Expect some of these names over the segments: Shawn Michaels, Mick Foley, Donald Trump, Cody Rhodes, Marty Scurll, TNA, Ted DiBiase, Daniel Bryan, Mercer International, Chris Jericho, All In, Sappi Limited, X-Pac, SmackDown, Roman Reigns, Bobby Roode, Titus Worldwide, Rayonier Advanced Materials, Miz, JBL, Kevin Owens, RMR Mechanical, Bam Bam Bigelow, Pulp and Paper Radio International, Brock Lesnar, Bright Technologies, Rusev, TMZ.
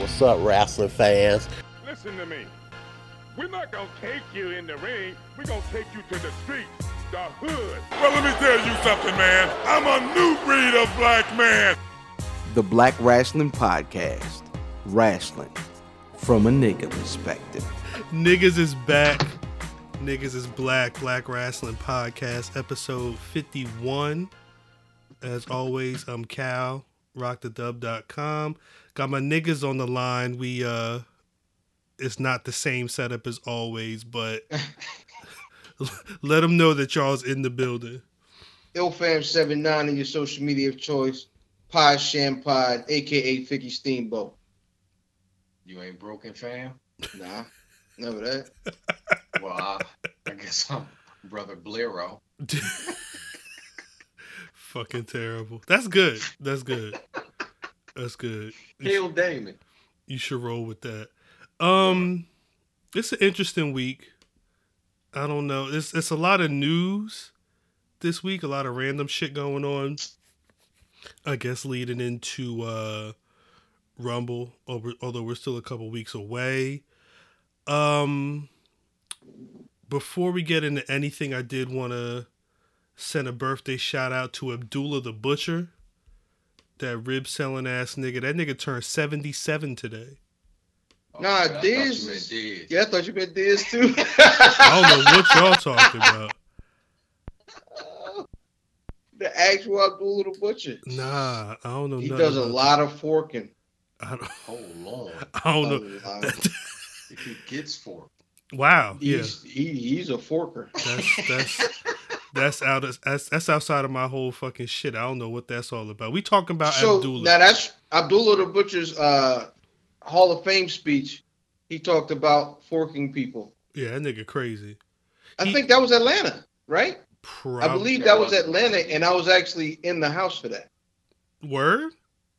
What's up, wrestling fans? Listen to me. We're not gonna take you in the ring. We're gonna take you to the streets, the hood. Well, let me tell you something, man. I'm a new breed of black man. The Black Wrestling Podcast. Wrestling from a nigga perspective. Niggas is back. Niggas is black. Black Wrestling Podcast, episode 51. As always, I'm Cal, rockthedub.com. Got my niggas on the line. We it's not the same setup as always, but let them know that y'all's in the building. Ilfam79 in your social media of choice. Pod Sham Pod, aka Ficky Steamboat. You ain't broken, fam? Nah, never that. Well, I guess I'm Brother Blero. Fucking terrible. That's good. That's good. That's good. Hail Damon. You should roll with that. It's an interesting week. I don't know. It's a lot of news this week. A lot of random shit going on. I guess leading into Rumble, although we're still a couple weeks away. Before we get into anything, I did want to send a birthday shout out to Abdullah the Butcher, that rib selling ass nigga. That nigga turned 77 today. Nah, Diz. Yeah, I thought you meant Diz too. I don't know what y'all talking about. The actual Abdullah the Butcher. Nah, I don't know. He does a lot of forking. Oh Lord, I don't know. He gets forked. Wow. Yeah. He's a forker. That's outside of my whole fucking shit. I don't know what that's all about. We talking about Abdullah. Now that's Abdullah the Butcher's Hall of Fame speech. He talked about forking people. Yeah, that nigga crazy. I think that was Atlanta, right? Probably. I believe that was Atlanta, and I was actually in the house for that. Word?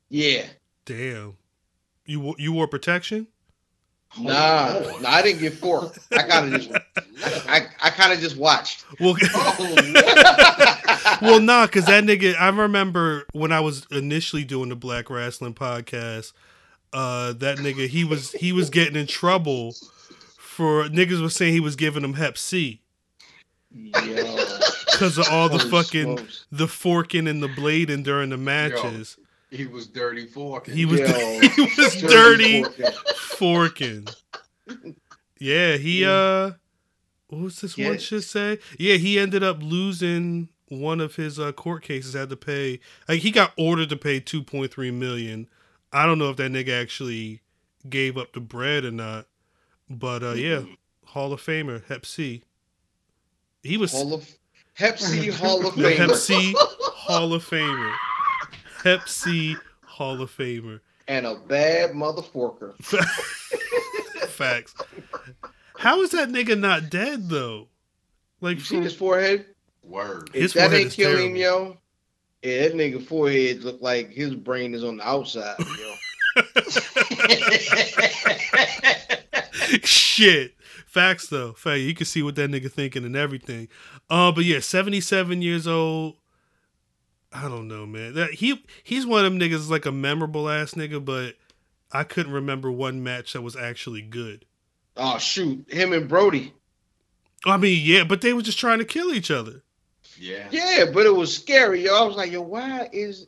Yeah. Damn. You wore protection? Nah, I didn't get forked. I kind of just, I kind of just watched. Well, well, nah, because that nigga. I remember when I was initially doing the Black Wrestling Podcast. That nigga, he was getting in trouble for niggas was saying he was giving him Hep C. Because of all the fucking smokes. The forking and the blading during the matches. Yo, he was dirty forking. He was dirty forking. Yeah, what was this one shit say? Yeah, he ended up losing one of his court cases. Had to pay. Like, he got ordered to pay $2.3 million. I don't know if that nigga actually gave up the bread or not, but yeah, Hall of Famer, Hep C. He was Hep C Hall of Famer. Hep C Hall of Famer. Hep C Hall of Famer. And a bad motherfucker. Facts. How is that nigga not dead though? Like, you see his forehead? Word. His that forehead ain't kill him, yo. Yeah, that nigga forehead look like his brain is on the outside, yo. Shit. Facts, though. Fact, you can see what that nigga thinking and everything. But yeah, 77 years old. I don't know, man. That he's one of them niggas like a memorable-ass nigga, but I couldn't remember one match that was actually good. Oh, shoot. Him and Brody. I mean, yeah, but they were just trying to kill each other. Yeah, but it was scary, yo. I was like, yo, why is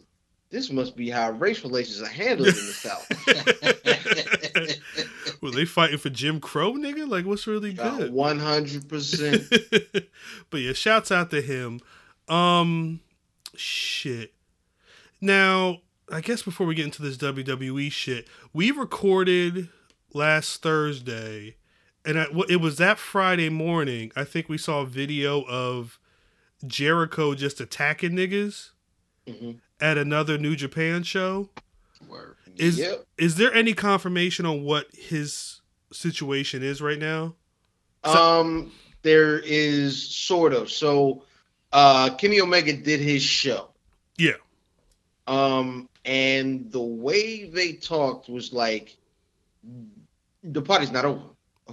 this? Must be how race relations are handled in the South. Were they fighting for Jim Crow, nigga? Like, what's really good? 100%. But yeah, shouts out to him. Shit. Now, I guess before we get into this WWE shit, we recorded last Thursday, and it was that Friday morning. I think we saw a video of Jericho just attacking niggas at another New Japan show. Word. Is there any confirmation on what his situation is right now? There is sort of. So Kenny Omega did his show. Yeah. And the way they talked was like, the party's not over.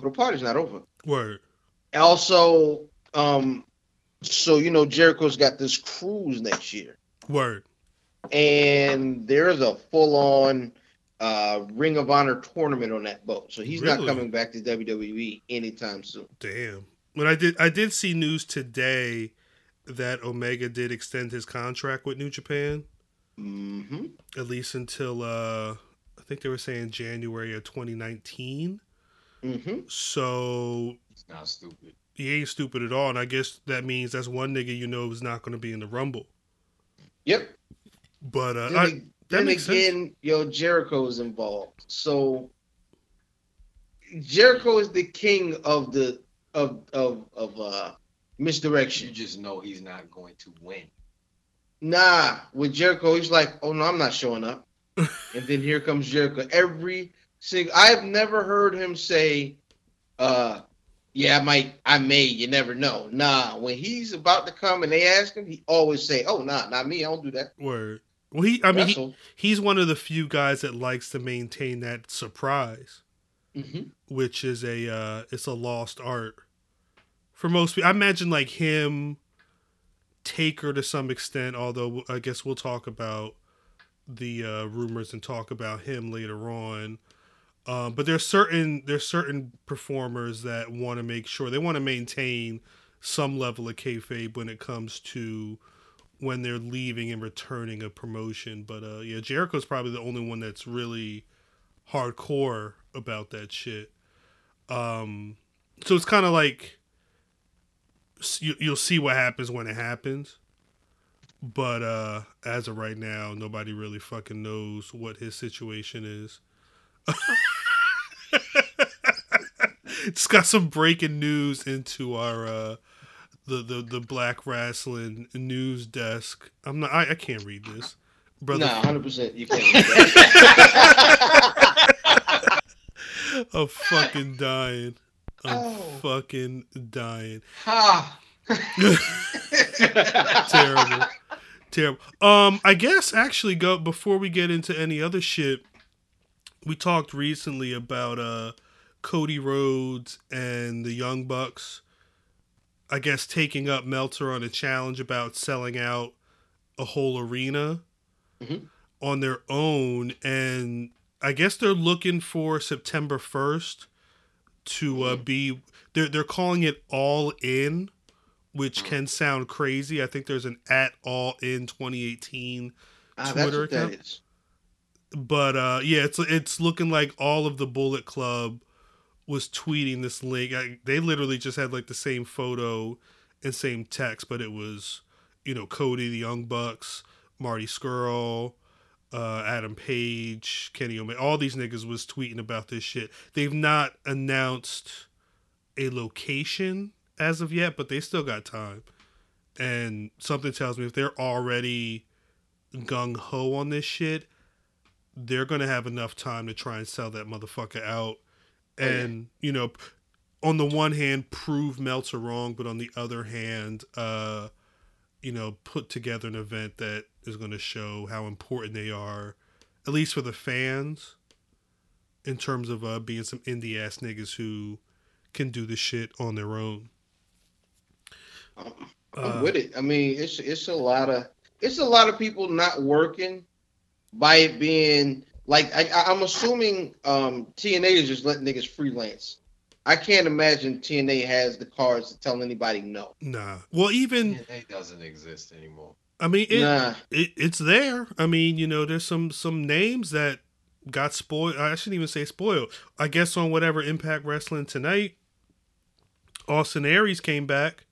The party's not over. Word. Also, so, you know, Jericho's got this cruise next year. Word. And there's a full-on Ring of Honor tournament on that boat. So he's not coming back to WWE anytime soon. Damn. But I did see news today that Omega did extend his contract with New Japan. Mm-hmm. At least until, I think they were saying January of 2019. Mm-hmm. So he's not stupid. He ain't stupid at all. And I guess that means that's one nigga you know is not going to be in the Rumble. Yep. But that makes sense. Yo, Jericho is involved. So Jericho is the king of the misdirection. You just know he's not going to win. Nah, with Jericho, he's like, oh no, I'm not showing up. And then here comes Jericho. Every single, I have never heard him say, yeah, I may, you never know. Nah, when he's about to come and they ask him, he always say, oh nah, not me, I don't do that. Word. Well, he's one of the few guys that likes to maintain that surprise, mm-hmm. which is it's a lost art for most people. I imagine like him, Taker to some extent, although I guess we'll talk about the rumors and talk about him later on. But there's certain performers that want to make sure they want to maintain some level of kayfabe when it comes to when they're leaving and returning a promotion. But yeah, Jericho's probably the only one that's really hardcore about that shit. So it's kind of like you'll see what happens when it happens. But as of right now, nobody really fucking knows what his situation is. It's got some breaking news into our... The Black Wrestling News Desk. I can't read this, brother. No, 100%. You can't read that. I'm fucking dying. Fucking dying. Terrible. Terrible. I guess actually before we get into any other shit, we talked recently about Cody Rhodes and the Young Bucks, I guess, taking up Meltzer on a challenge about selling out a whole arena mm-hmm. on their own. And I guess they're looking for September 1st to be... They're calling it All In, which can sound crazy. I think there's an @AllIn 2018 Twitter account. But yeah, it's looking like all of the Bullet Club was tweeting this link. They literally just had like the same photo and same text, but it was, you know, Cody, the Young Bucks, Marty Scurll, Adam Page, Kenny Omega, all these niggas was tweeting about this shit. They've not announced a location as of yet, but they still got time. And something tells me if they're already gung-ho on this shit, they're going to have enough time to try and sell that motherfucker out. And, you know, on the one hand, prove Meltzer wrong, but on the other hand, you know, put together an event that is going to show how important they are, at least for the fans, in terms of being some indie-ass niggas who can do the shit on their own. I'm with it. I mean, it's a lot of people not working by it being... Like, I'm assuming TNA is just letting niggas freelance. I can't imagine TNA has the cards to tell anybody no. Nah. Well, even... TNA doesn't exist anymore. I mean, it's there. I mean, you know, there's some names that got spoiled. I shouldn't even say spoiled. I guess on whatever Impact Wrestling tonight, Austin Aries came back.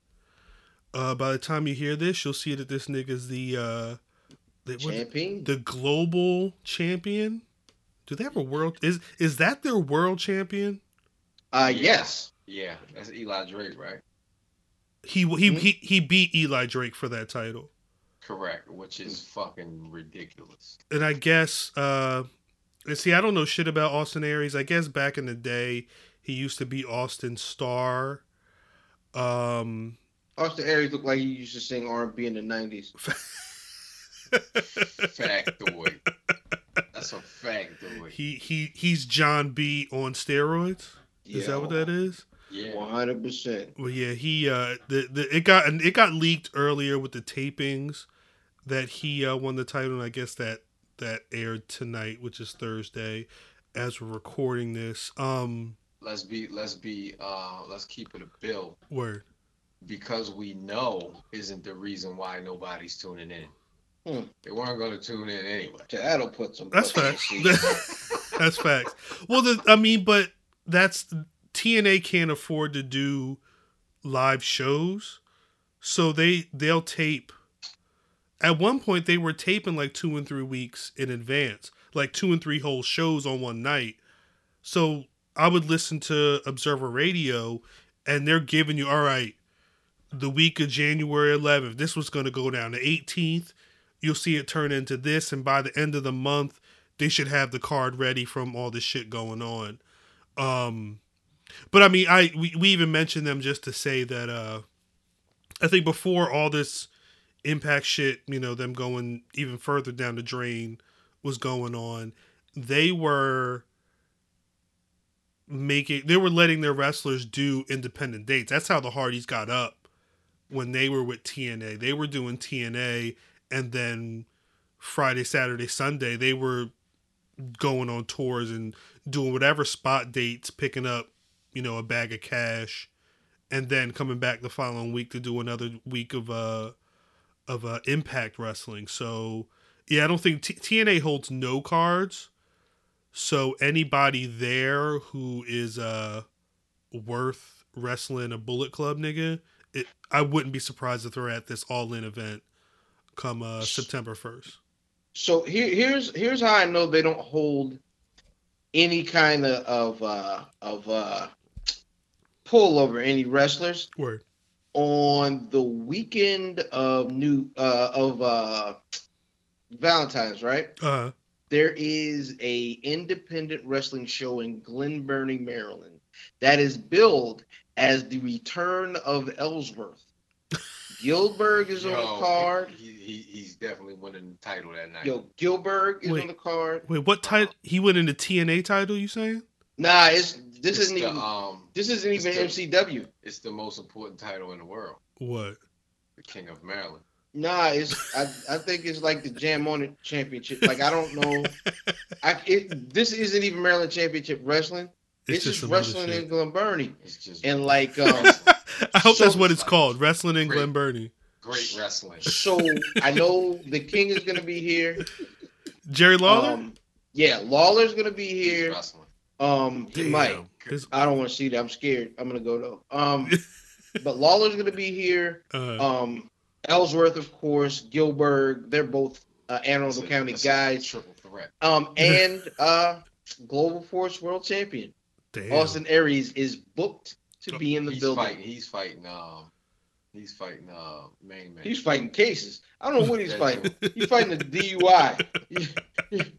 By the time you hear this, you'll see that this nigga's the global champion. Do they have a world? Is that their world champion? Yes. Yeah, that's Eli Drake, right? He beat Eli Drake for that title. Correct, which is fucking ridiculous. And I guess, see, I don't know shit about Austin Aries. I guess back in the day, he used to be Austin Starr. Austin Aries looked like he used to sing R&B in the 90s. Factoid. That's a factoid. He's John B on steroids. Is that what that is? Yeah, 100%. Well, yeah, he it got leaked earlier with the tapings that he won the title, and I guess that that aired tonight, which is Thursday, as we're recording this. Let's keep it a bill. Word. Because we know isn't the reason why nobody's tuning in. They weren't going to tune in anyway. That'll put some. That's facts. That's facts. Well, but that's TNA can't afford to do live shows, so they'll tape. At one point, they were taping like 2 and 3 weeks in advance, like 2 and 3 whole shows on one night. So I would listen to Observer Radio, and they're giving you, all right, the week of January 11th, this was going to go down. The 18th, you'll see it turn into this, and by the end of the month, they should have the card ready from all this shit going on. But I mean, we even mentioned them just to say that I think before all this Impact shit, you know, them going even further down the drain was going on, they were letting their wrestlers do independent dates. That's how the Hardys got up when they were with TNA. They were doing TNA, and then Friday, Saturday, Sunday, they were going on tours and doing whatever spot dates, picking up, you know, a bag of cash, and then coming back the following week to do another week of Impact Wrestling. So, yeah, I don't think TNA holds no cards. So anybody there who is worth wrestling a Bullet Club nigga, I wouldn't be surprised if they're at this All In event come September 1st. So here's how I know they don't hold any kind of pull over any wrestlers. Word. On the weekend of Valentine's, right? Uh-huh. There is a independent wrestling show in Glen Burnie, Maryland, that is billed as the Return of Ellsworth. Gilbert is on the card. He's definitely winning the title that night. Gilbert is on the card. Wait, what title? He went in the TNA title, you saying? Nah, this isn't even MCW. It's the most important title in the world. What? The King of Maryland. Nah, I think it's like the Jam On It Championship. Like, I don't know. This isn't even Maryland Championship Wrestling. It's just wrestling in Glen Burnie. And like, I hope that's what it's called. Wrestling in Glen Burnie. Great wrestling. So I know the King is going to be here. Jerry Lawler? Yeah, Lawler's going to be here. He might. I don't want to see that. I'm scared. I'm going to go though. But Lawler's going to be here. Ellsworth, of course, Gilbert. They're both Anne Arundel County guys. Triple threat. And Global Force World Champion. Damn. Austin Aries is booked to be in the building. He's fighting Main Man. He's fighting cases. I don't know what he's fighting. He's fighting the DUI.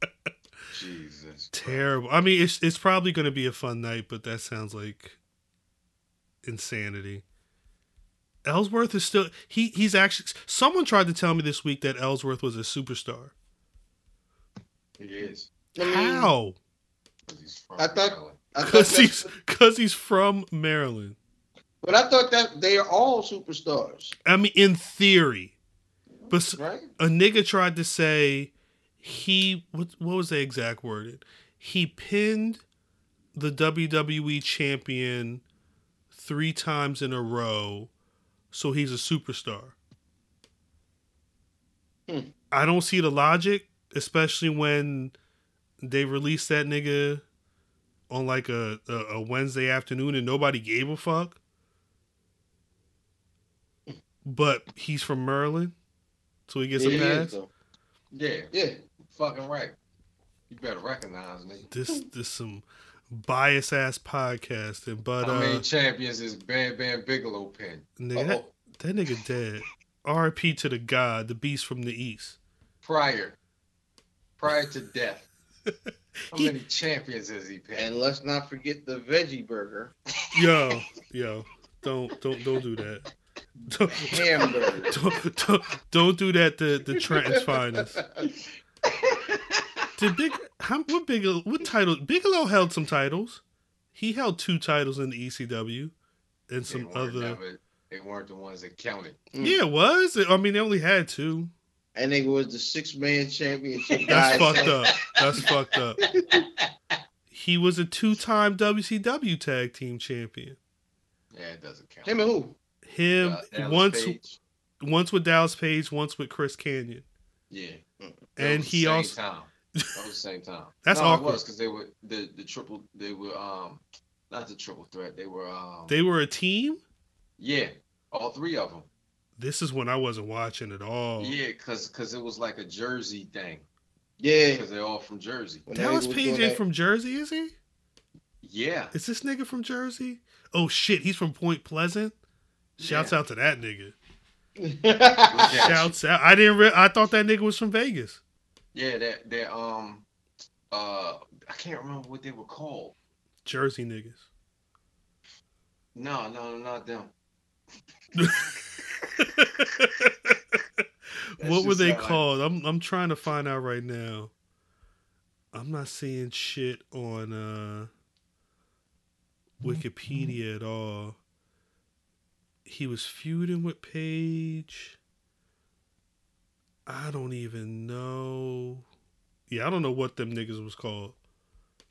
Jesus. Terrible. I mean, it's probably going to be a fun night, but that sounds like insanity. Ellsworth is still... He's actually... Someone tried to tell me this week that Ellsworth was a superstar. He is. How? Because he's from Maryland. But I thought that they are all superstars. I mean, in theory. But right? A nigga tried to say he... What was the exact word? He pinned the WWE champion 3 times in a row... So he's a superstar. I don't see the logic, especially when they released that nigga on like a Wednesday afternoon and nobody gave a fuck. But he's from Maryland, so he gets a pass. Yeah, fucking right. You better recognize me. This some bias ass podcasting, but I mean, champions is Bam Bam Bigelow pin. Nigga, that nigga dead. RIP to the god, the beast from the east. Prior to death. How many champions has he pinned? And let's not forget the veggie burger. Yo, don't do that. Hamburger. Don't do that to Trenton's finest. Bigelow held some titles. He held 2 titles in the ECW and some other. They weren't the ones that counted. Yeah, it was. I mean, they only had 2. I think it was the 6-man championship. That's fucked up. That's fucked up. He was a 2-time WCW tag team champion. Yeah, it doesn't count. Him and who? Him once with Dallas Page, once with Chris Kanyon. Yeah, and he also. That was the same time. That's awkward. It was because they were the triple. They were not the triple threat. They were a team. Yeah, all three of them. This is when I wasn't watching at all. Yeah, because it was like a Jersey thing. Yeah, because they're all from Jersey. Dallas Page ain't from Jersey, is he? Yeah. Is this nigga from Jersey? Oh shit, he's from Point Pleasant. Shouts out to that nigga. Shouts out! I thought that nigga was from Vegas. Yeah, I can't remember what they were called. Jersey niggas. No, not them. What were they called? I'm trying to find out right now. I'm not seeing shit on Wikipedia at all. He was feuding with Paige. I don't even know. Yeah, I don't know what them niggas was called.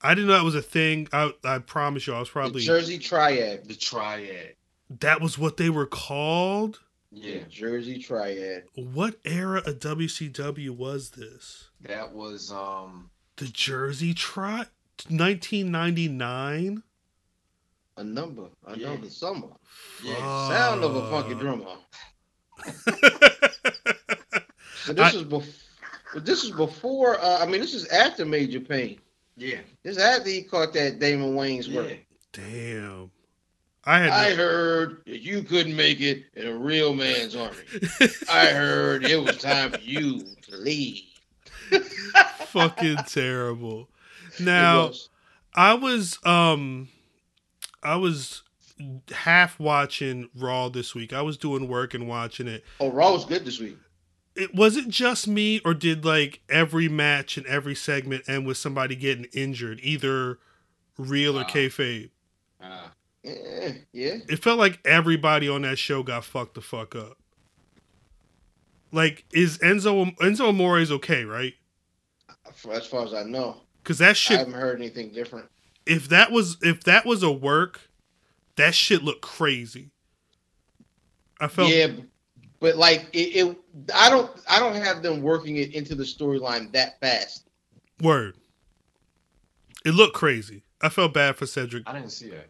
I didn't know that was a thing. I promise you, I was probably... The Jersey Triad. The Triad. That was what they were called? Yeah. The Jersey Triad. What era of WCW was this? That was... The Jersey Triad? 1999? A number. I know the summer. Yeah. Sound of a funky drummer. This is before. This is after Major Payne. Yeah. This is after he caught that Damon Wayans work. Damn. I heard that you couldn't make it in a real man's army. I heard it was time for you to leave. Fucking terrible. Now, I was half watching Raw this week. I was doing work and watching it. Oh, Raw was good this week. Was it just me, or did like every match and every segment end with somebody getting injured, either real or kayfabe? Yeah. It felt like everybody on that show got fucked the fuck up. Like, is Enzo Amore is okay, right? As far as I know, because that shit, I haven't heard anything different. If that was a work, that shit looked crazy. I felt but like it I don't have them working it into the storyline that fast. Word. It looked crazy. I felt bad for Cedric. I didn't see that.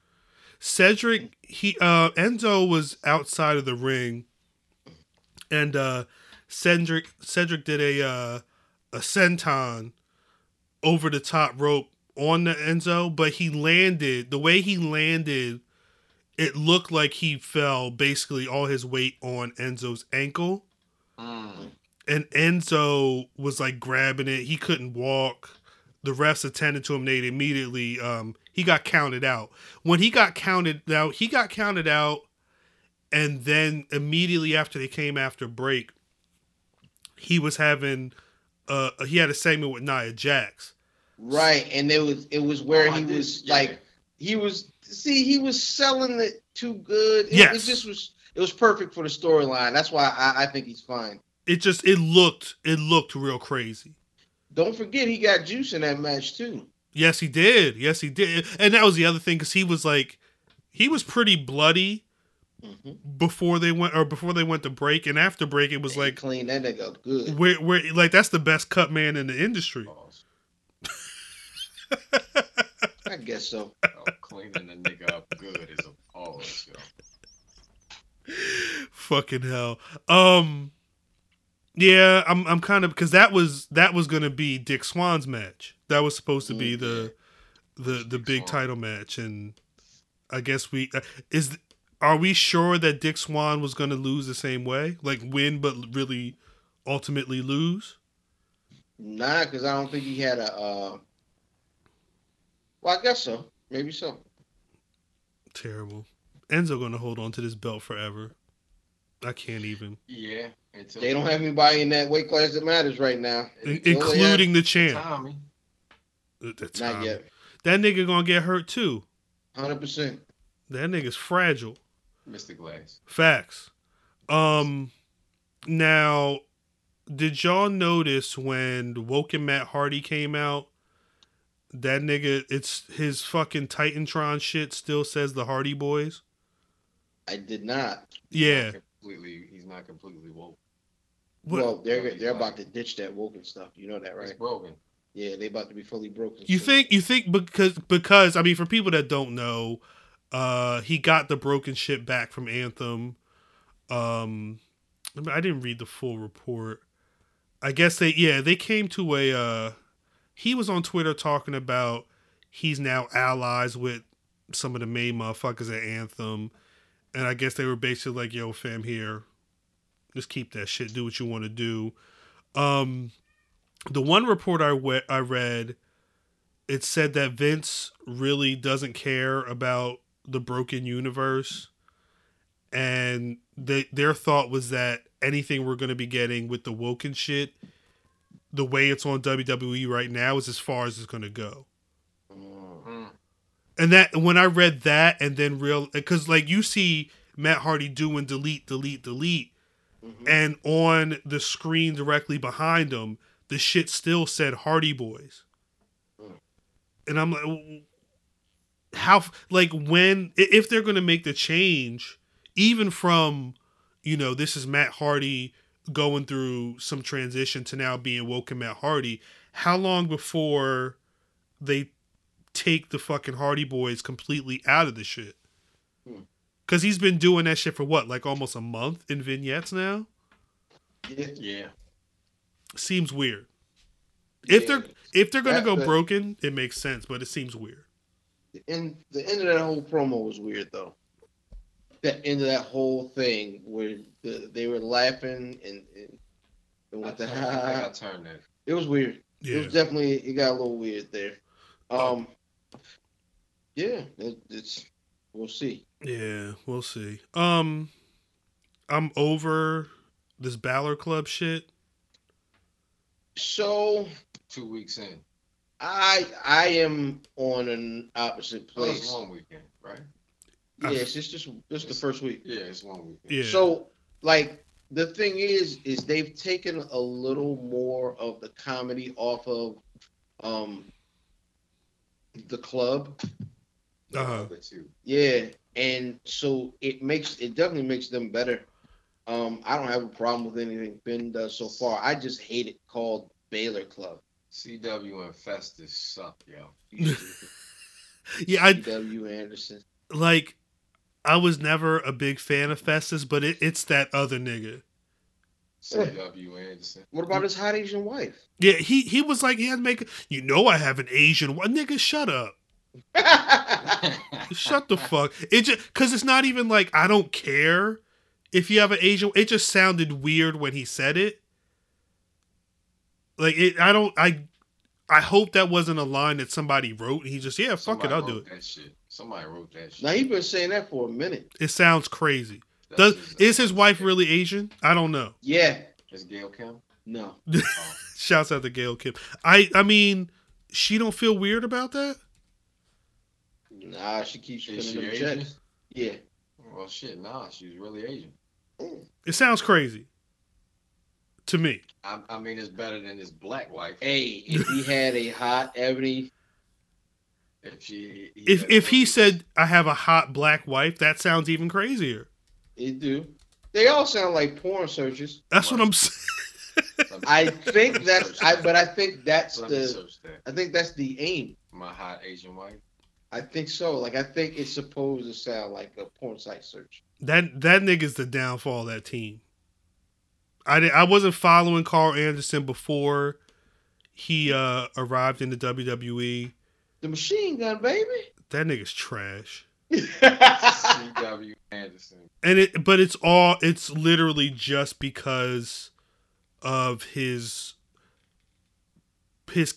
Cedric, Enzo was outside of the ring, and Cedric did a senton over the top rope on the Enzo, but he landed, the way he landed, it looked like he fell basically all his weight on Enzo's ankle. And Enzo was like grabbing it. He couldn't walk. The refs attended to him. They immediately, he got counted out. When he got counted out, and then immediately after they came after break, he had a segment with Nia Jax. Right, and it was where he was selling it too good. It was perfect for the storyline. That's why I think he's fine. It looked real crazy. Don't forget he got juice in that match too. Yes, he did. And that was the other thing, because he was pretty bloody before they went to break, and after break it was and like clean that nigga up good. Where like that's the best cut man in the industry. I guess so. Cleaning the nigga up good is always good. Fucking hell. Yeah, I'm kind of, because that was gonna be Dick Swan's match. That was supposed to be the big title match, and I guess are we sure that Dick Swan was gonna lose the same way, like win but really ultimately lose? Nah, because I don't think he had a. Well, I guess so. Maybe so. Terrible. Enzo gonna hold on to this belt forever. I can't even. Yeah. They don't have anybody in that weight class that matters right now. Including the champ. Tommy. Not yet. That nigga gonna get hurt too. 100%. That nigga's fragile. Mr. Glass. Facts. Now, Did y'all notice when Woken Matt Hardy came out, that nigga, it's his fucking Titantron shit still says the Hardy Boys? I did not. Yeah. He's not completely woke. Well, they're about to ditch that woken stuff. You know that, right? It's broken. Yeah, they're about to be fully broken. You think because I mean, for people that don't know, he got the broken shit back from Anthem. I didn't read the full report. I guess they came to a he was on Twitter talking about he's now allies with some of the main motherfuckers at Anthem. And I guess they were basically like, yo, fam, here, just keep that shit. Do what you want to do. The one report I read, it said that Vince really doesn't care about the broken universe. And their thought was that anything we're going to be getting with the woken shit, the way it's on WWE right now, is as far as it's going to go. And that, when I read that, and then because like you see Matt Hardy doing delete, mm-hmm. and on the screen directly behind him, the shit still said Hardy Boys. Mm. And I'm like, how, like, when, if they're going to make the change, even from, you know, this is Matt Hardy going through some transition to now being Woken Matt Hardy, how long before they take the fucking Hardy Boys completely out of the shit? Because he's been doing that shit for what, like almost a month in vignettes now? Yeah. Seems weird. Yeah. If they're going to go broken, it makes sense, but it seems weird. The end of that whole promo was weird, though. The end of that whole thing where they were laughing and went I got turned. It was weird. Yeah. It was definitely, it got a little weird there. Yeah, it's we'll see. Yeah, we'll see. I'm over this Bálor Club shit. So 2 weeks in, I am on an opposite place. It's long weekend, right? Yes, yeah, it's the first week. Yeah, it's long weekend. Yeah. So like the thing is they've taken a little more of the comedy off of the club. Uh-huh. Yeah, and so it definitely makes them better. I don't have a problem with anything Ben does so far. I just hate it called Bálor Club. CW and Festus suck, yo. Yeah, CW Anderson. Like, I was never a big fan of Festus, but it's that other nigga. C.W. Anderson. What about his hot Asian wife? Yeah, he was like, he had to make, you know, I have an Asian wife. Nigga, shut up. Shut the fuck. It just, because it's not even like, I don't care if you have an Asian. It just sounded weird when he said it. Like, I hope that wasn't a line that somebody wrote. And he just, yeah, fuck it, I'll do it. Somebody wrote that shit. Now, he's been saying that for a minute. It sounds crazy. Is his wife really Asian? I don't know. Yeah. Is Gail Kim? No. Oh. Shouts out to Gail Kim. I mean, she don't feel weird about that? Nah, she keeps spinning them checks. Yeah. Well, shit, nah, she's really Asian. It sounds crazy to me. I mean, it's better than his black wife. Hey, if he had a hot ebony... If he said, I have a hot black wife, that sounds even crazier. It do. They all sound like porn searches. That's what I'm saying. I think that's the aim. My hot Asian wife. I think so. Like, I think it's supposed to sound like a porn site search. That nigga's the downfall of that team. I wasn't following Carl Anderson before he arrived in the WWE. The machine gun, baby. That nigga's trash. CW Anderson. And it's literally just because of his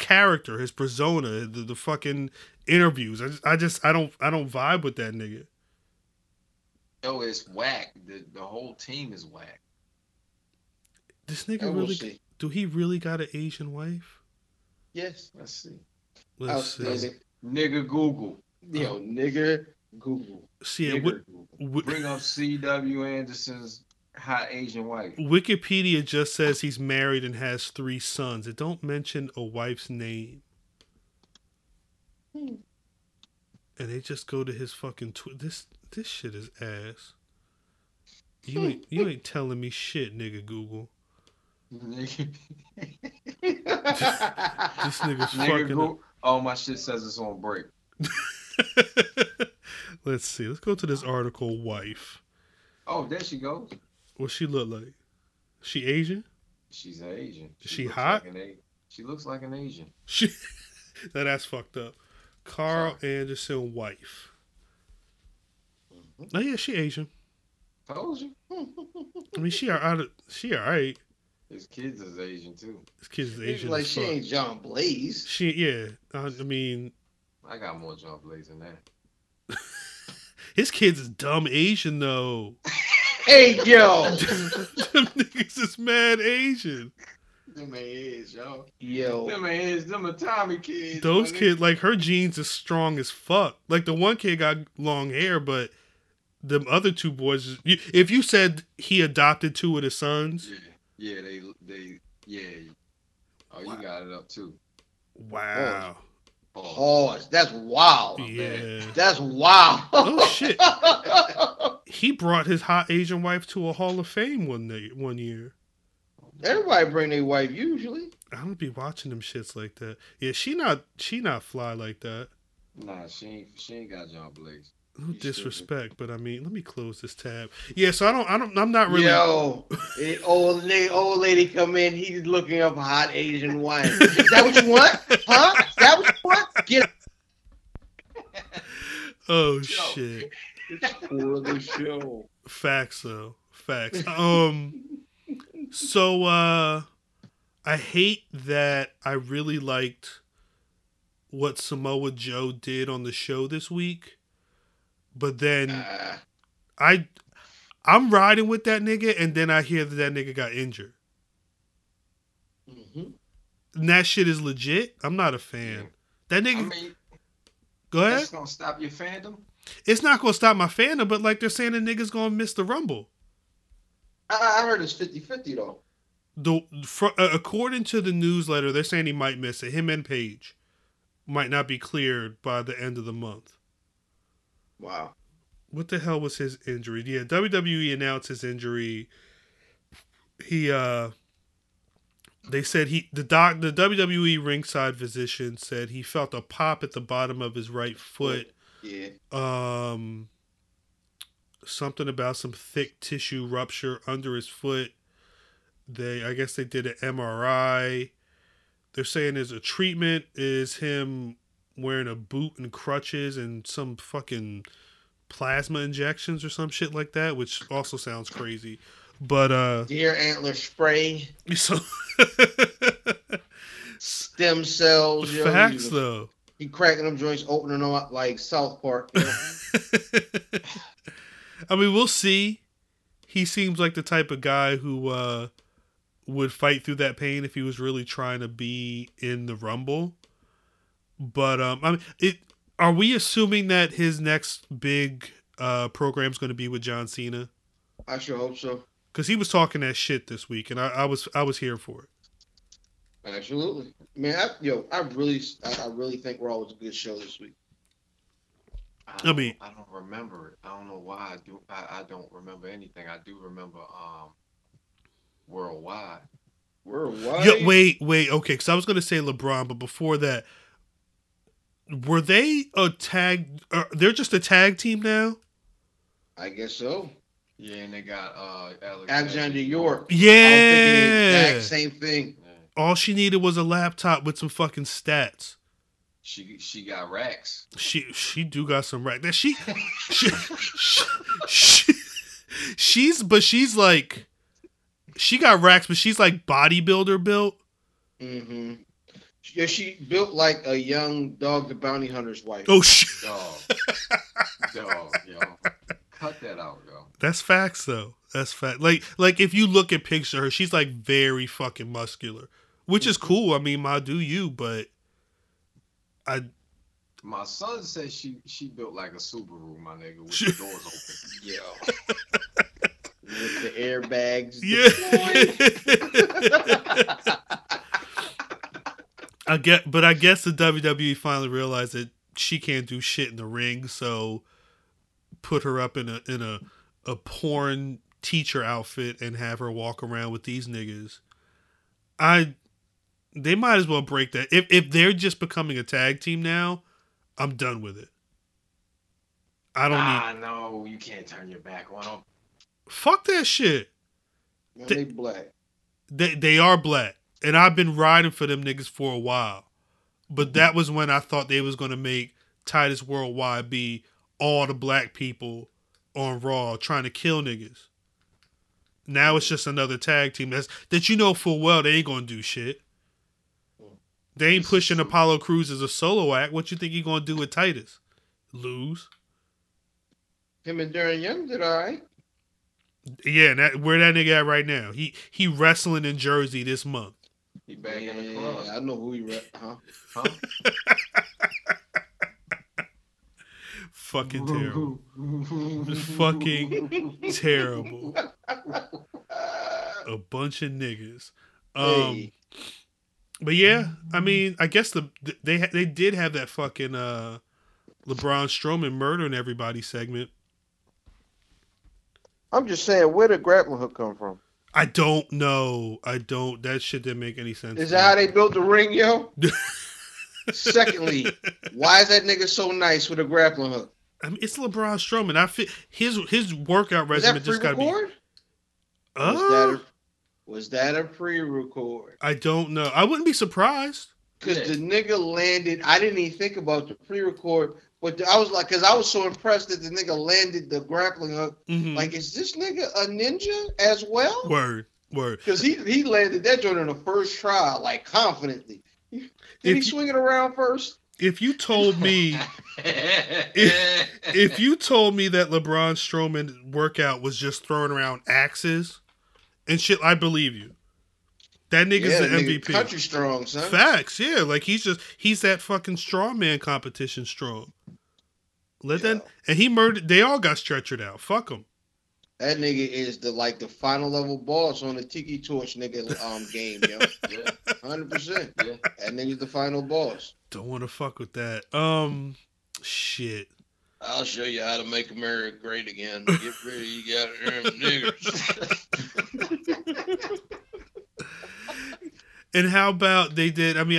character, his persona, the fucking interviews. I don't vibe with that nigga. No, it's whack. The whole team is whack. This nigga do he really got an Asian wife? Yes, let's see. Nigga Google. Yo, nigga Google. Bring up CW Anderson's hot Asian wife. Wikipedia just says he's married and has 3 sons. It don't mention a wife's name. And they just go to his fucking this shit is ass. You ain't telling me shit, nigga Google. This nigga's fucking Google. Oh, my shit says it's on break. Let's see. Let's go to this article, wife. Oh, there she goes. What she look like? She Asian? She's Asian. She hot? Like she looks like an Asian. Now that's fucked up. Carl Anderson, wife. Mm-hmm. Oh yeah, she Asian. Told you. I mean, she all right. His kids is Asian too. His kids is Asian. Like she ain't John Blaze. I mean, I got more John Blaze than that. His kids is dumb Asian though. Hey yo, them niggas is mad Asian. Them is, yo. Yo. Them are Tommy kids. Those kids, like, her genes is strong as fuck. Like, the one kid got long hair, but the other 2 boys, if you said he adopted 2 of the sons. Yeah, they oh, wow. You got it up, too. Wow. Pause. That's wild. Yeah. Man. That's wild. Oh, shit. He brought his hot Asian wife to a Hall of Fame one year. Everybody bring their wife usually. I don't be watching them shits like that. Yeah, she not fly like that. Nah, she ain't got John Blaze. No disrespect, but I mean, let me close this tab. Yeah, so I'm not really. Yo, old lady come in. He's looking up hot Asian wine. Is that what you want? Huh? Is that what you want? Get. Oh shit! It's for the show. Facts though. Facts. So, I hate that I really liked what Samoa Joe did on the show this week, but then I'm riding with that nigga, and then I hear that nigga got injured. Mm-hmm. And that shit is legit. I'm not a fan. Yeah. That nigga... I mean, go ahead. That's gonna stop your fandom? It's not gonna stop my fandom, but like they're saying the nigga's gonna miss the Rumble. I heard it's 50-50, though. According to the newsletter, they're saying he might miss it. Him and Paige might not be cleared by the end of the month. Wow. What the hell was his injury? Yeah, WWE announced his injury. They said the WWE ringside physician said he felt a pop at the bottom of his right foot. Yeah. Something about some thick tissue rupture under his foot. I guess they did an MRI. They're saying there's a treatment is him wearing a boot and crutches and some fucking plasma injections or some shit like that, which also sounds crazy. But deer antler spray. So stem cells. Facts though. He cracking them joints, opening them up like South Park. You know? I mean, we'll see. He seems like the type of guy who would fight through that pain if he was really trying to be in the Rumble. But I mean, are we assuming that his next big program is going to be with John Cena? I sure hope so. Because he was talking that shit this week, and I was here for it. Absolutely, man. I really think Raw was a good show this week. I don't remember it. I don't know why I do. I don't remember anything. I do remember Worldwide. Worldwide. Yeah, wait. Okay, because I was gonna say LeBron, but before that, were they a tag? They're just a tag team now. I guess so. Yeah, and they got Alexander York. Yeah, exact same thing. Yeah. All she needed was a laptop with some fucking stats. She got racks. She do got some racks. That she's like, she got racks, but she's like bodybuilder built. Mm-hmm. Yeah, she built like a young Dog the Bounty Hunter's wife. Oh shit. Dog, yo, cut that out, yo. That's facts though. That's fact. Like if you look and picture her, she's like very fucking muscular, which is cool. I mean, my do you, but. My son says she built like a Subaru, my nigga, with the doors open. Yeah. with the airbags. Yeah. I guess the WWE finally realized that she can't do shit in the ring, so put her up in a porn teacher outfit and have her walk around with these niggas. They might as well break that. If they're just becoming a tag team now, I'm done with it. I don't need... no, you can't turn your back on them. Fuck that shit. No, they black. They are black. And I've been riding for them niggas for a while. But that was when I thought they was going to make Titus Worldwide be all the black people on Raw trying to kill niggas. Now it's just another tag team that you know full well they ain't going to do shit. They ain't pushing Apollo Crews as a solo act. What you think he going to do with Titus? Lose. Him and Darren Young did all right. Yeah, where that nigga at right now? He wrestling in Jersey this month. He back in the club. I know who he Fucking terrible. Fucking terrible. A bunch of niggas. Hey. But yeah, I mean, I guess they did have that fucking LeBron Strowman murdering everybody segment. I'm just saying, where did grappling hook come from? I don't know. That shit didn't make any sense. Is that how they built the ring, yo? Secondly, why is that nigga so nice with a grappling hook? I mean, it's LeBron Strowman. I feel his workout regimen just got to be. Was that a pre-record? I don't know. I wouldn't be surprised. Because the nigga landed. I didn't even think about the pre-record. But I was like, because I was so impressed that the nigga landed the grappling hook. Mm-hmm. Like, is this nigga a ninja as well? Word. Because he landed that joint on the first try, like, confidently. Did he swing it around first? If you told me, if you told me that LeBron Strowman's workout was just throwing around axes and shit, I believe you. That nigga's the MVP. Country strong, son. Facts, yeah. Like he's that fucking straw man competition strong. He murdered. They all got stretchered out. Fuck him. That nigga is the final level boss on the Tiki Torch nigga game, yo. 100%. Yeah. That nigga's the final boss. Don't want to fuck with that. Shit. I'll show you how to make America great again. Get rid of you goddamn niggers. And how about I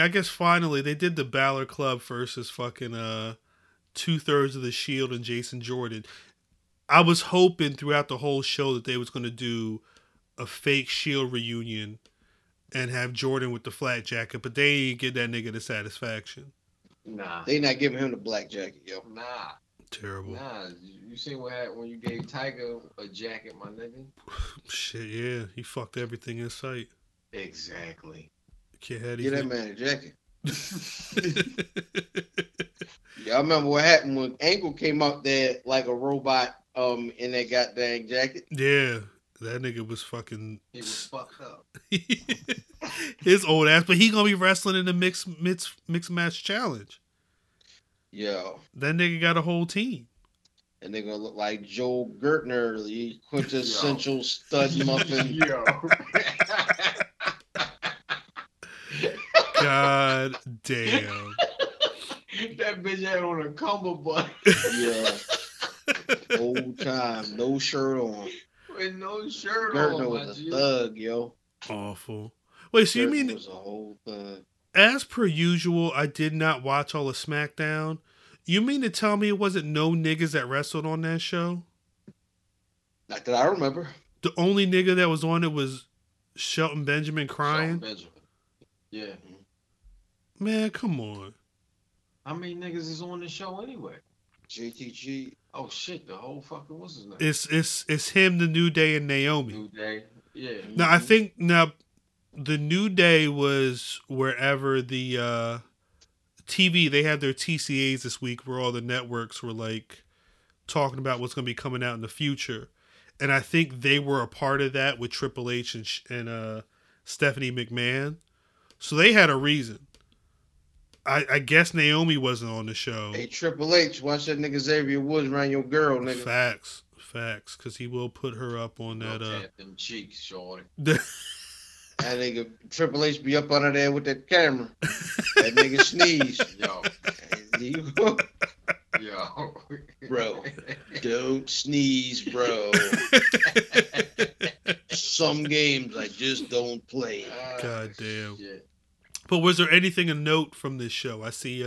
guess finally they did the Bálor Club versus fucking 2/3 of the Shield and Jason Jordan. I was hoping throughout the whole show that they was going to do a fake Shield reunion and have Jordan with the flat jacket, but they ain't get that nigga the satisfaction. Nah. They not giving him the black jacket, yo. Nah. Terrible. Nah, you seen what happened when you gave Tiger a jacket, my nigga? Shit, yeah. He fucked everything in sight. Exactly. Get that man a jacket. Yeah, I remember what happened when Angle came out there like a robot in that goddamn jacket. Yeah, that nigga was fucking... He was fucked up. His old ass, but he gonna be wrestling in the mixed match challenge. Yo. That nigga got a whole team. And they're gonna look like Joel Gertner, the quintessential stud muffin. Yo. God damn. That bitch had on a cummerbund. Yeah. Old time. No shirt on. With no shirt Gertner on. Gertner was a thug, yo. Awful. Wait, so Gertner you mean... was a whole thug. As per usual, I did not watch all of SmackDown. You mean to tell me it wasn't no niggas that wrestled on that show? Not that I remember. The only nigga that was on it was Shelton Benjamin crying? Shelton Benjamin. Yeah. Man, come on. How many niggas is on the show anyway? JTG. Oh, shit. The whole fucking... What's his name? It's him, The New Day, and Naomi. New Day. Yeah. Now, I think... Now, The New Day was wherever the TV, they had their TCAs this week where all the networks were like talking about what's going to be coming out in the future. And I think they were a part of that with Triple H and Stephanie McMahon. So they had a reason. I guess Naomi wasn't on the show. Hey, Triple H, watch that nigga Xavier Woods around your girl, nigga. Facts. Facts, because he will put her up on that. Tap them cheeks, shorty. That nigga Triple H be up under there with that camera. That nigga sneeze. Yo. Yo. Bro, don't sneeze, bro. Some games I just don't play. God damn. Shit. But was there anything of note from this show? I see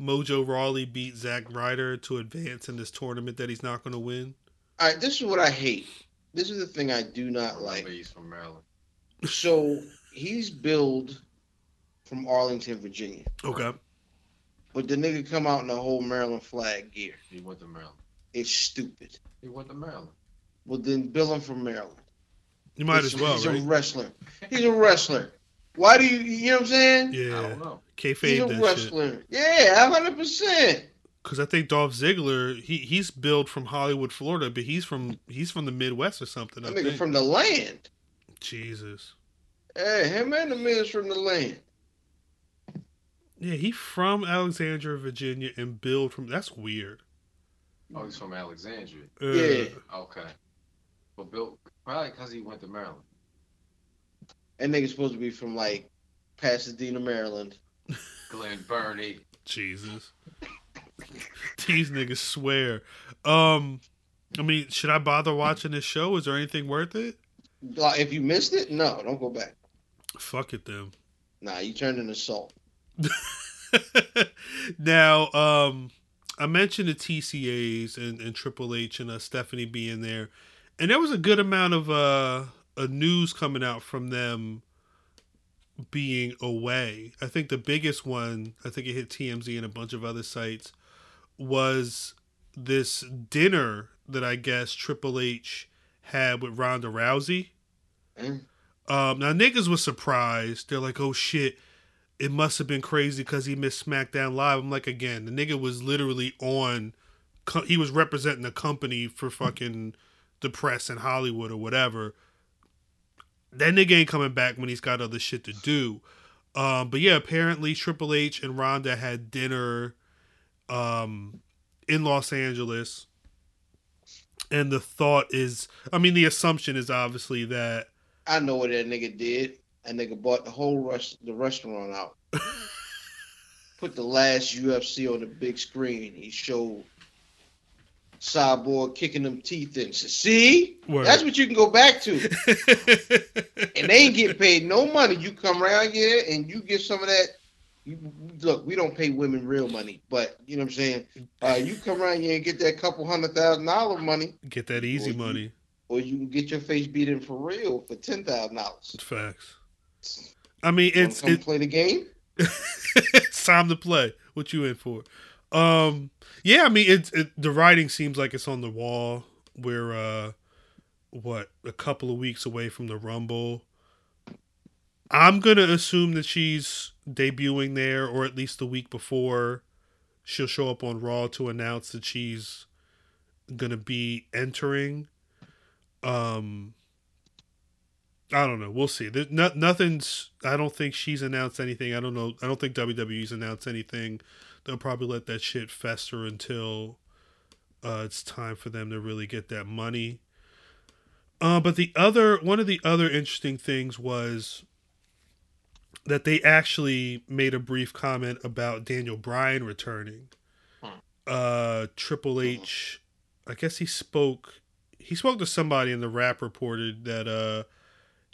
Mojo Rawley beat Zack Ryder to advance in this tournament that he's not going to win. All right, this is what I hate. This is the thing I do not like. He's from Maryland. So he's billed from Arlington, Virginia. Okay. But the nigga come out in the whole Maryland flag gear. He went to Maryland. It's stupid. He went to Maryland. Well, then bill him from Maryland. You might as well, he's right? He's a wrestler. He's a wrestler. Why do you know what I'm saying? Yeah. I don't know. Kayfabe that wrestler. Shit. Yeah, 100%. Because I think Dolph Ziggler, he's billed from Hollywood, Florida, but he's from the Midwest or something. That nigga from the land. Jesus. Hey, him and the Miz from the land. Yeah, he from Alexandria, Virginia, and billed from. That's weird. Oh, he's from Alexandria. Yeah. Okay. But Bill, probably because he went to Maryland. That nigga's supposed to be from, like, Pasadena, Maryland. Glen Burnie. Jesus. These niggas swear. I mean, should I bother watching this show? Is there anything worth it? If you missed it, no, don't go back. Fuck it, then. Nah, you turned into salt. Now, I mentioned the TCAs and Triple H and Stephanie being there. And there was a good amount of... news coming out from them being away. I think the biggest one, I think it hit TMZ and a bunch of other sites, was this dinner that I guess Triple H had with Ronda Rousey. Mm. Now niggas was surprised. They're like, oh shit, it must have been crazy because he missed SmackDown Live. I'm like, again, the nigga was literally he was representing the company for fucking the press in Hollywood or whatever. That nigga ain't coming back when he's got other shit to do. But yeah, apparently Triple H and Ronda had dinner in Los Angeles. And the thought is... I mean, the assumption is obviously that... I know what that nigga did. That nigga bought the whole restaurant out. Put the last UFC on the big screen. He showed... Cyborg kicking them teeth in. See? Word. That's what you can go back to. And they ain't get paid no money. You come around here and you get some of that. Look, we don't pay women real money, but you know what I'm saying? You come around here and get that $200,000 money. Get that easy money. Or you can get your face beat in for real for $10,000. Facts. I mean, you play the game? It's time to play. What you in for? Yeah, I mean, the writing seems like it's on the wall. We're, a couple of weeks away from the Rumble. I'm going to assume that she's debuting there, or at least the week before. She'll show up on Raw to announce that she's going to be entering. I don't know. We'll see. I don't think she's announced anything. I don't know. I don't think WWE's announced anything. They'll probably let that shit fester until it's time for them to really get that money. But one of the other interesting things was that they actually made a brief comment about Daniel Bryan returning. Triple H, I guess he spoke to somebody, and the rap reported that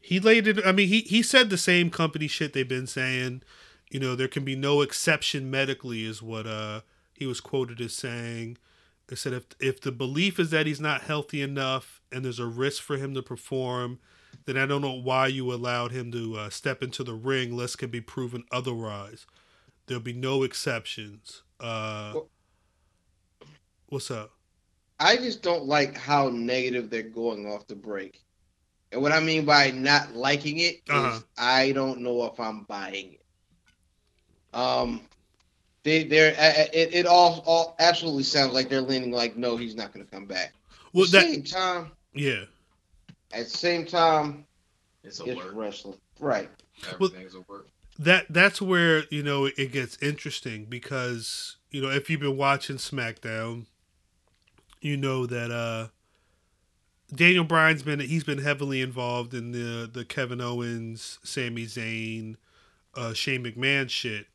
he said the same company shit they've been saying. You know, there can be no exception medically is what he was quoted as saying. They said if the belief is that he's not healthy enough and there's a risk for him to perform, then I don't know why you allowed him to step into the ring lest can be proven otherwise. There'll be no exceptions. What's up? I just don't like how negative they're going off the break. And what I mean by not liking it is I don't know if I'm buying it. It all absolutely sounds like they're leaning like, no, he's not going to come back. Well, at the same time, it's wrestling, right? Everything's a work. That's where you know it gets interesting because you know if you've been watching SmackDown, you know that Daniel Bryan's been heavily involved in the Kevin Owens, Sami Zayn, Shane McMahon shit.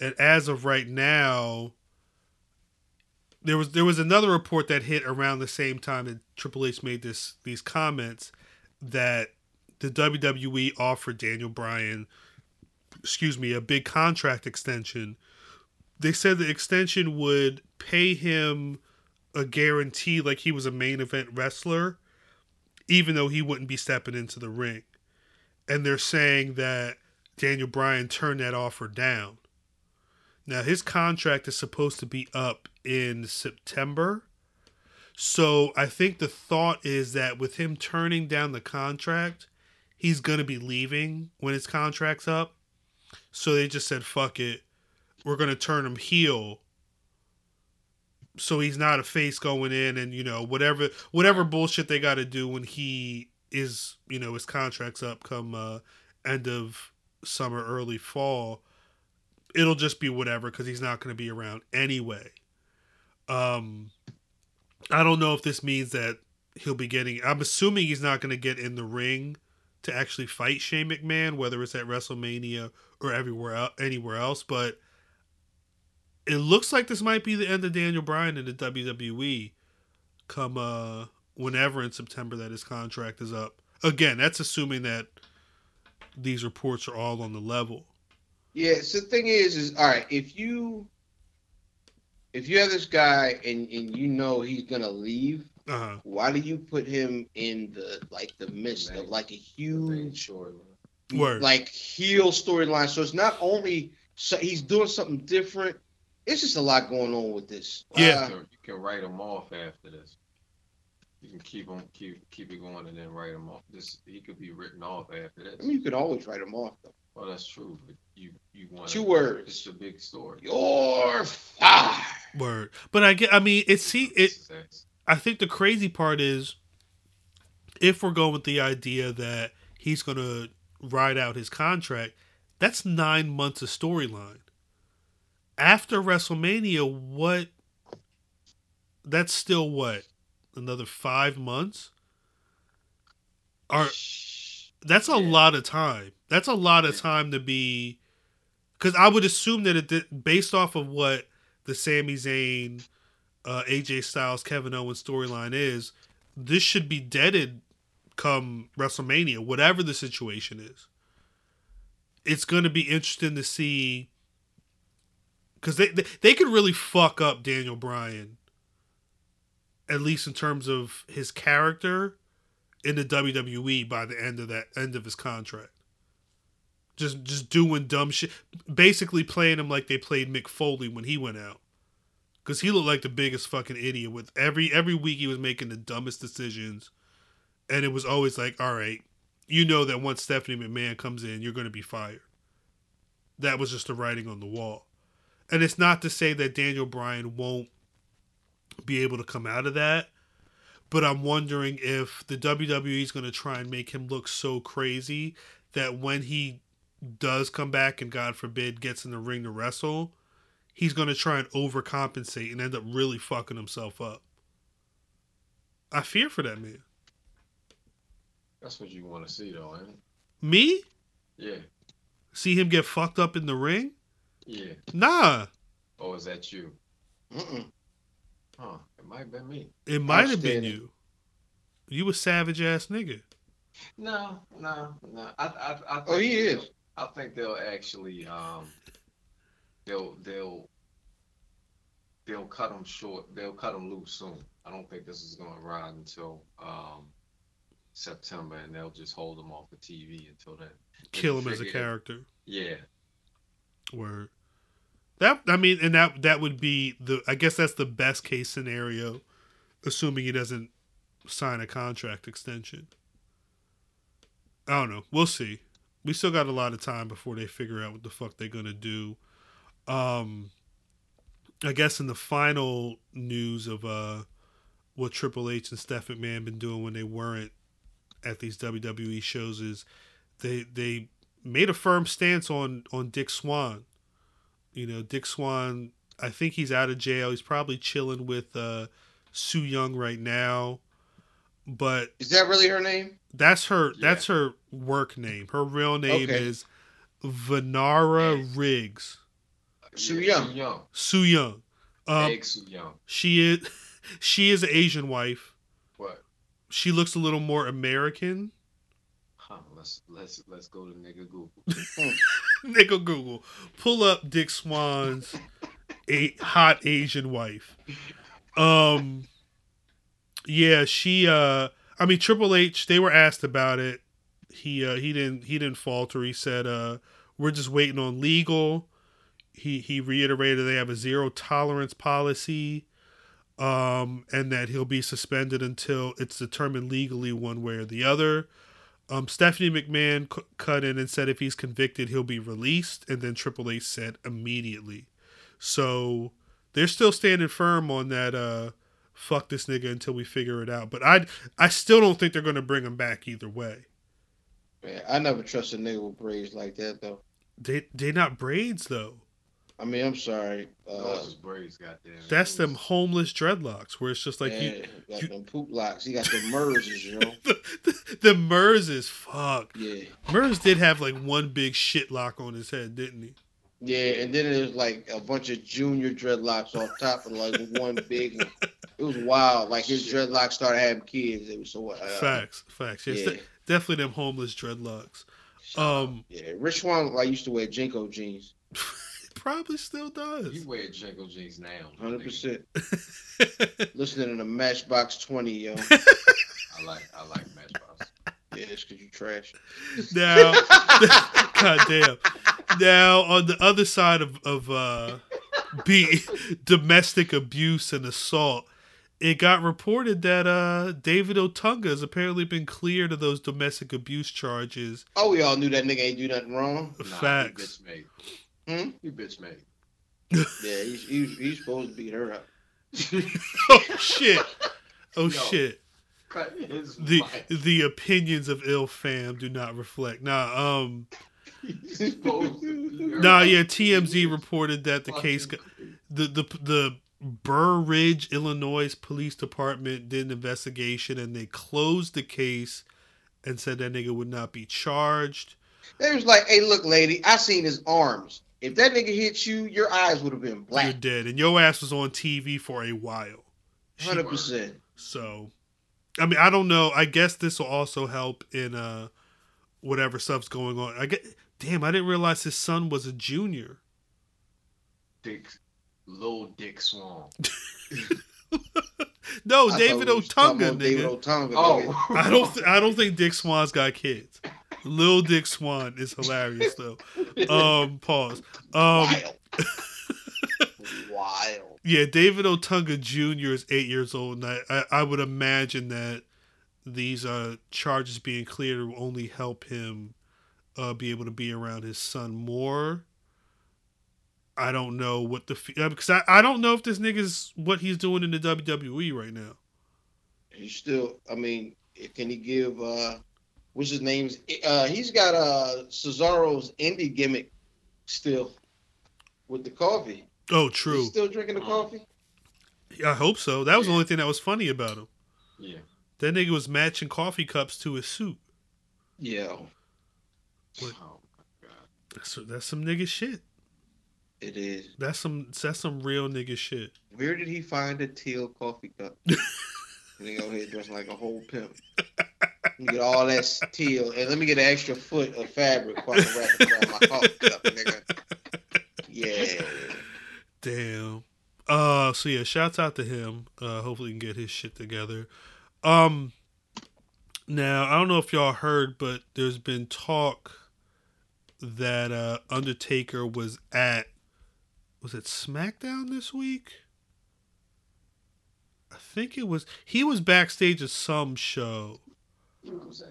And as of right now, there was another report that hit around the same time that Triple H made these comments that the WWE offered Daniel Bryan, a big contract extension. They said the extension would pay him a guarantee like he was a main event wrestler, even though he wouldn't be stepping into the ring. And they're saying that Daniel Bryan turned that offer down. Now, his contract is supposed to be up in September. So I think the thought is that with him turning down the contract, he's going to be leaving when his contract's up. So they just said, fuck it. We're going to turn him heel. So he's not a face going in and, whatever bullshit they got to do when he is, his contract's up come end of summer, early fall. It'll just be whatever because he's not going to be around anyway. I don't know if this means that he'll be getting... I'm assuming he's not going to get in the ring to actually fight Shane McMahon, whether it's at WrestleMania or anywhere else, but it looks like this might be the end of Daniel Bryan in the WWE come whenever in September that his contract is up. Again, that's assuming that these reports are all on the level. Yeah, so the thing is all right, if you have this guy and he's gonna leave, why do you put him in the midst of a huge heel storyline? So it's not only so he's doing something different, it's just a lot going on with this. Yeah, you can write him off after this. You can keep it going and then write him off. He could be written off after this. I mean, you could always write him off though. Well, that's true, but you want two words. It's a big story. Your fire. Word, but I think the crazy part is if we're going with the idea that he's going to ride out his contract, that's 9 months of storyline. After WrestleMania, that's still another 5 months? That's a lot of time. That's a lot of time to be... Because I would assume that based off of what the Sami Zayn... AJ Styles, Kevin Owens storyline is, this should be deaded come WrestleMania, whatever the situation is. It's going to be interesting to see because they could really fuck up Daniel Bryan, at least in terms of his character in the WWE by the end of his contract. Just doing dumb shit, basically playing him like they played Mick Foley when he went out. Because he looked like the biggest fucking idiot with every week he was making the dumbest decisions. And it was always like, all right, that once Stephanie McMahon comes in, you're going to be fired. That was just the writing on the wall. And it's not to say that Daniel Bryan won't be able to come out of that. But I'm wondering if the WWE is going to try and make him look so crazy that when he does come back and, God forbid, gets in the ring to wrestle... he's going to try and overcompensate and end up really fucking himself up. I fear for that man. That's what you want to see, though, ain't it? Me? Yeah. See him get fucked up in the ring? Yeah. Nah. Oh, is that you? Mm-mm. Huh. It might have been me. It might have been you. You a savage-ass nigga. No. I think he is. I think they'll actually... They'll cut him short. They'll cut him loose soon. I don't think this is going to ride until September, and they'll just hold him off the TV until then. Kill him as a character. Yeah. Word. That would be the. I guess that's the best case scenario, assuming he doesn't sign a contract extension. I don't know. We'll see. We still got a lot of time before they figure out what the fuck they're gonna do. I guess in the final news of what Triple H and Steph McMahon been doing when they weren't at these WWE shows is they made a firm stance on Dick Swan. Dick Swan, I think he's out of jail. He's probably chilling with Su Yung right now. But is that really her name? That's her. Yeah. That's her work name. Her real name is Venara Riggs. Soo Young. She is an Asian wife. What? She looks a little more American. Let's go to nigga Google. Nigga Google. Pull up Dick Swan's hot Asian wife. Yeah, she. I mean, Triple H. They were asked about it. He didn't falter. He said, "We're just waiting on legal." He reiterated they have a zero tolerance policy, and that he'll be suspended until it's determined legally one way or the other. Stephanie McMahon cut in and said if he's convicted, he'll be released, and then Triple H said immediately. So they're still standing firm on that. Fuck this nigga until we figure it out. But I still don't think they're going to bring him back either way. Man, I never trust a nigga with braids like that, though. They not braids, though. I mean, I'm sorry. Braids, goddamn. That's them homeless dreadlocks where it's just like... Man, you got them poop locks. You got the Merses, you know? The Merses, fuck. Yeah. Mers did have like one big shit lock on his head, didn't he? Yeah, and then there's like a bunch of junior dreadlocks on top of like one big one. It was wild. Like his dreadlocks started having kids. It was so wild. Facts. Yeah. It's definitely them homeless dreadlocks. Yeah, Rich Swann like used to wear Jenko jeans. Probably still does. You wear Jenko jeans now. 100%. Listening to Matchbox 20, yo. I like Matchbox. Yeah, it's because you trash. Now, goddamn. Now on the other side of be domestic abuse and assault, it got reported that David Otunga has apparently been cleared of those domestic abuse charges. Oh, we all knew that nigga ain't do nothing wrong. Facts. You bitch mate. Yeah, he's supposed to beat her up. Oh shit. The opinions of ill fam do not reflect. Yeah, TMZ reported that the case, the Burridge, Illinois Police Department did an investigation and they closed the case and said that nigga would not be charged. They was like, "Hey, look, lady, I seen his arms. If that nigga hit you, your eyes would have been black. You're dead, and your ass was on TV for a while." 100%. So, I mean, I don't know. I guess this will also help in whatever stuff's going on. Damn, I didn't realize his son was a junior. Dick Swan. No, David Otunga, nigga. David Otunga. Oh, I don't think Dick Swan's got kids. Lil Dick Swan is hilarious though. Pause. Wild. Yeah, David Otunga Jr. is 8 years old, and I would imagine that these charges being cleared will only help him be able to be around his son more. I don't know what because I don't know if this nigga's what he's doing in the WWE right now. He's still, I mean, can he give what's his name? He's got Cesaro's indie gimmick still with the coffee. Oh, true. He's still drinking the coffee? I hope so. That was the only thing that was funny about him. Yeah. That nigga was matching coffee cups to his suit. Yeah. What? Oh my god. That's some nigga shit. It is. That's some real nigga shit. Where did he find a teal coffee cup? Nigga over here dressed like a whole pimp. You get all that teal, and let me get an extra foot of fabric while I'm wrapping around my coffee cup, nigga. Yeah. Damn. So yeah, shouts out to him. Hopefully he can get his shit together. Now, I don't know if y'all heard, but there's been talk that Undertaker was at... Was it SmackDown this week? I think it was... He was backstage at some show. Was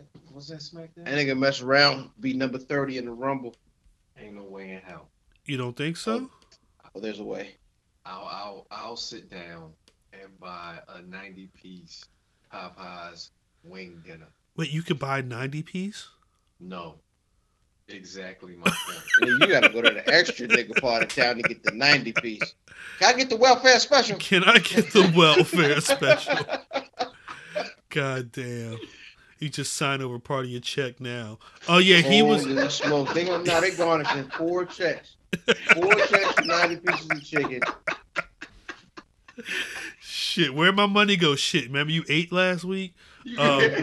that SmackDown? That nigga messed around, be number 30 in the Rumble. Ain't no way in hell. You don't think so? Oh, there's a way. I'll sit down and buy a 90-piece Popeyes wing dinner. Wait, you could buy 90-piece? No. Exactly my point. You gotta go to the extra nigga part of town to get the 90-piece. Can I get the welfare special? God damn. You just sign over part of your check now. Oh, yeah, he was... Smoke. They gonna, now they're garnishing four checks. Four checks for 90 pieces of chicken. Shit, where'd my money go? Shit, remember you ate last week? Remember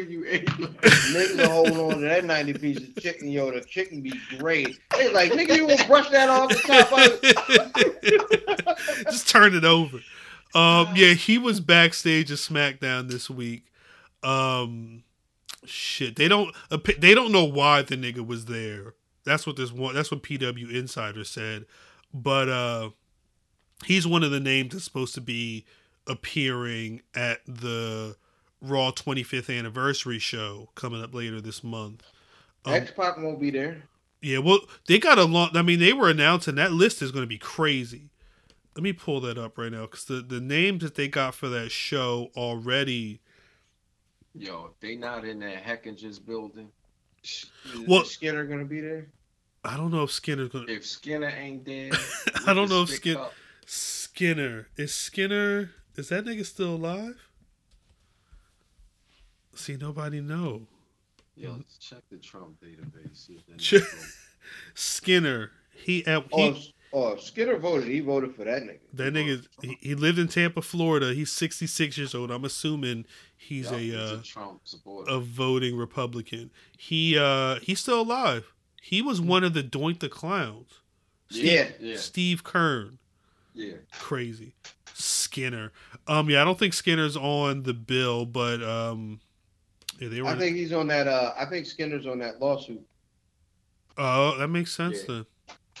you ate last week? Niggas hold on to that 90 pieces of chicken. Yo, the chicken be great. They like, nigga, you gonna brush that off the top of it? Just turn it over. Yeah, he was backstage at SmackDown this week. Shit, they don't know why the nigga was there. That's what PW Insider said. But he's one of the names that's supposed to be appearing at the Raw 25th anniversary show coming up later this month. X-Pac won't be there. Yeah, well, they got a long... I mean, they were announcing that list is going to be crazy. Let me pull that up right now, because the names that they got for that show already... Yo, if they not in that Heckinger's building, is Skinner going to be there? I don't know if Skinner's going to... If Skinner ain't there... I don't know if Skinner... Is Skinner... Is that nigga still alive? See, nobody know. Yo, let's check the Trump database. See if that Skinner. Skinner voted. He voted for that nigga. That nigga, he lived in Tampa, Florida. He's 66 years old. I'm assuming he's a Trump supporter, a voting Republican. He's still alive. He was one of the Doink the Clowns. Steve Kern. Yeah, crazy. Skinner. I don't think Skinner's on the bill, but I think he's on that. I think Skinner's on that lawsuit. Oh, that makes sense then.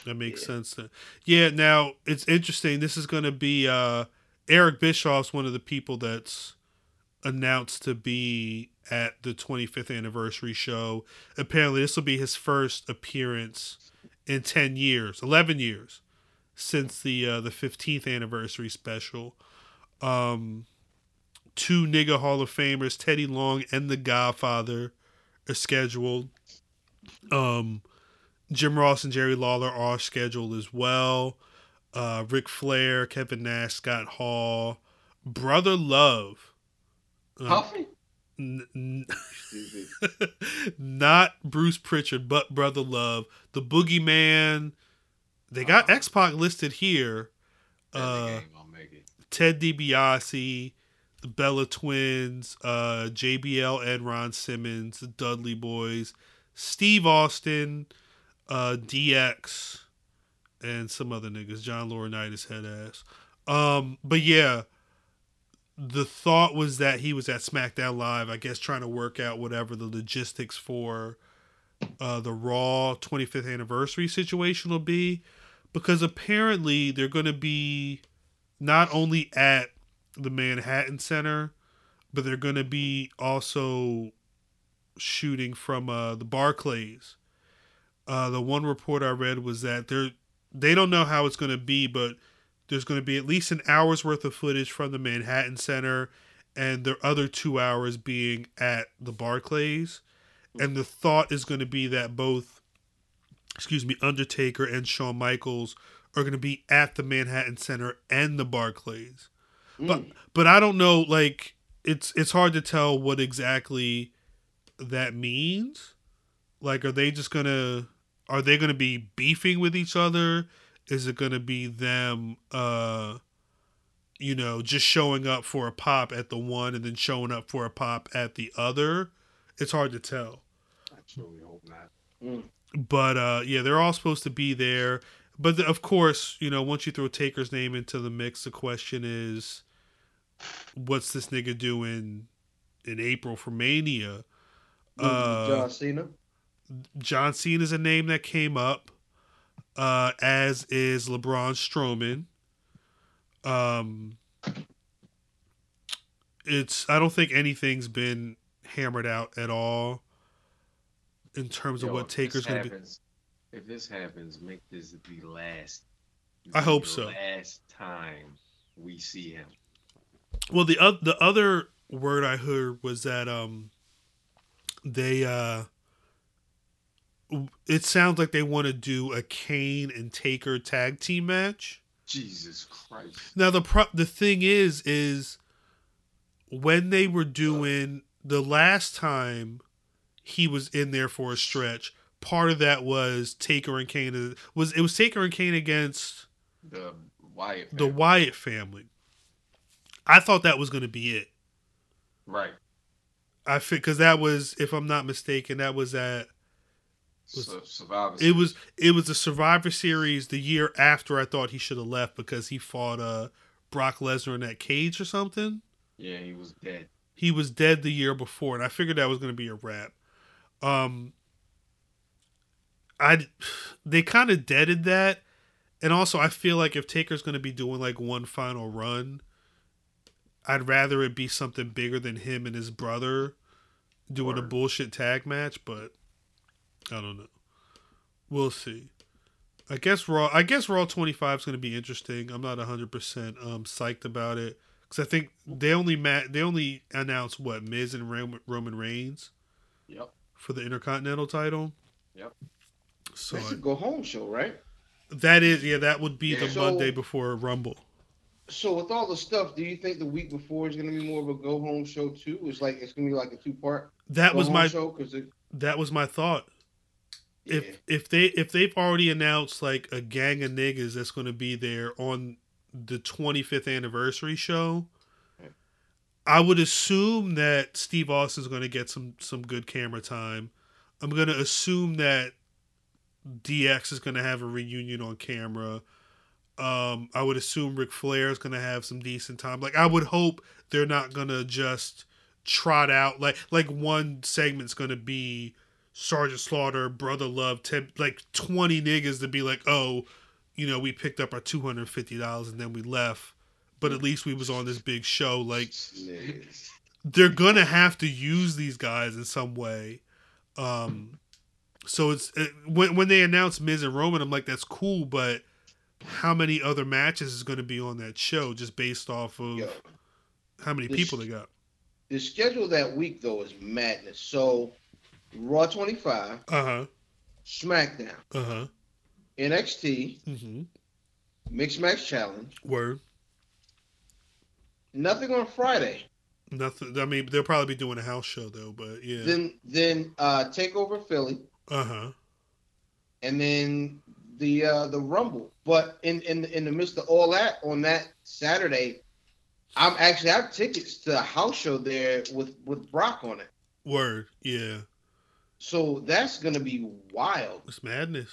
That makes sense then. Yeah, now it's interesting. This is going to be Eric Bischoff's one of the people that's announced to be at the 25th anniversary show. Apparently, this will be his first appearance in 11 years since the 15th anniversary special. Two nigga Hall of Famers, Teddy Long and The Godfather, are scheduled. Jim Ross and Jerry Lawler are scheduled as well. Ric Flair, Kevin Nash, Scott Hall, Brother Love. Huffy? Not Bruce Pritchard, but Brother Love. The Boogeyman. They got X-Pac listed here. Ted DiBiase, the Bella Twins, JBL and Ron Simmons, the Dudley Boys, Steve Austin, DX, and some other niggas. John Laurinaitis head ass. But yeah, the thought was that he was at SmackDown Live, I guess, trying to work out whatever the logistics for the Raw 25th anniversary situation will be, because apparently they're going to be not only at the Manhattan Center, but they're going to be also shooting from the Barclays. The one report I read was that they don't know how it's going to be, but there's going to be at least an hour's worth of footage from the Manhattan Center and the other 2 hours being at the Barclays. And the thought is going to be that both, Undertaker and Shawn Michaels are going to be at the Manhattan Center and the Barclays. But I don't know, like, it's hard to tell what exactly that means. Like, are they going to be beefing with each other? Is it going to be them, just showing up for a pop at the one and then showing up for a pop at the other? It's hard to tell. I truly hope not. But, yeah, they're all supposed to be there. But, of course, once you throw Taker's name into the mix, the question is, what's this nigga doing in April for Mania? John Cena? John Cena is a name that came up, as is LeBron Strowman. I don't think anything's been hammered out at all in terms of what Taker's going to be. If this happens, make this the last. I hope so. Last time we see him. Well, the other word I heard was that they. It sounds like they want to do a Kane and Taker tag team match. Jesus Christ. Now, the thing is when they were doing the last time he was in there for a stretch, part of that was Taker and Kane. It was Taker and Kane against the Wyatt family. I thought that was going to be it. Right. I think because that was, if I'm not mistaken, that was at Survivor Series. It was the Survivor Series the year after I thought he should have left because he fought Brock Lesnar in that cage or something. Yeah, he was dead. He was dead the year before, and I figured that was going to be a wrap. They kind of deaded that, and also I feel like if Taker's going to be doing like one final run, I'd rather it be something bigger than him and his brother doing a bullshit tag match, but I don't know. We'll see. I guess Raw 25 is going to be interesting. I'm not 100% psyched about it because I think they only announced what, Miz and Roman Reigns. Yep. For the Intercontinental title. Yep. So that's a go home show, right? That is, yeah. That would be the Monday before Rumble. So with all the stuff, do you think the week before is going to be more of a go home show too? It's going to be like a 2-part. That was my thought. Yeah. If they've already announced like a gang of niggas that's going to be there on the 25th anniversary show, okay, I would assume that Steve Austin's going to get some good camera time. I'm going to assume that DX is going to have a reunion on camera. I would assume Ric Flair is going to have some decent time. Like, I would hope they're not going to just trot out like one segment's going to be Sergeant Slaughter, Brother Love, 20 niggas to be like, oh, you know, we picked up our $250 and then we left, but at least we was on this big show. Like, they're going to have to use these guys in some way. So when they announced Miz and Roman, I'm like, that's cool, but how many other matches is going to be on that show just based off of how many people they got? The schedule that week, though, is madness. So, Raw 25, SmackDown, NXT, Mixed Match Challenge. Word. Nothing on Friday. Nothing. I mean, they'll probably be doing a house show, though, but yeah. Then TakeOver Philly. And then the Rumble. But in the midst of all that, on that Saturday, I have tickets to a house show there with Brock on it. Word, yeah. So that's going to be wild. It's madness.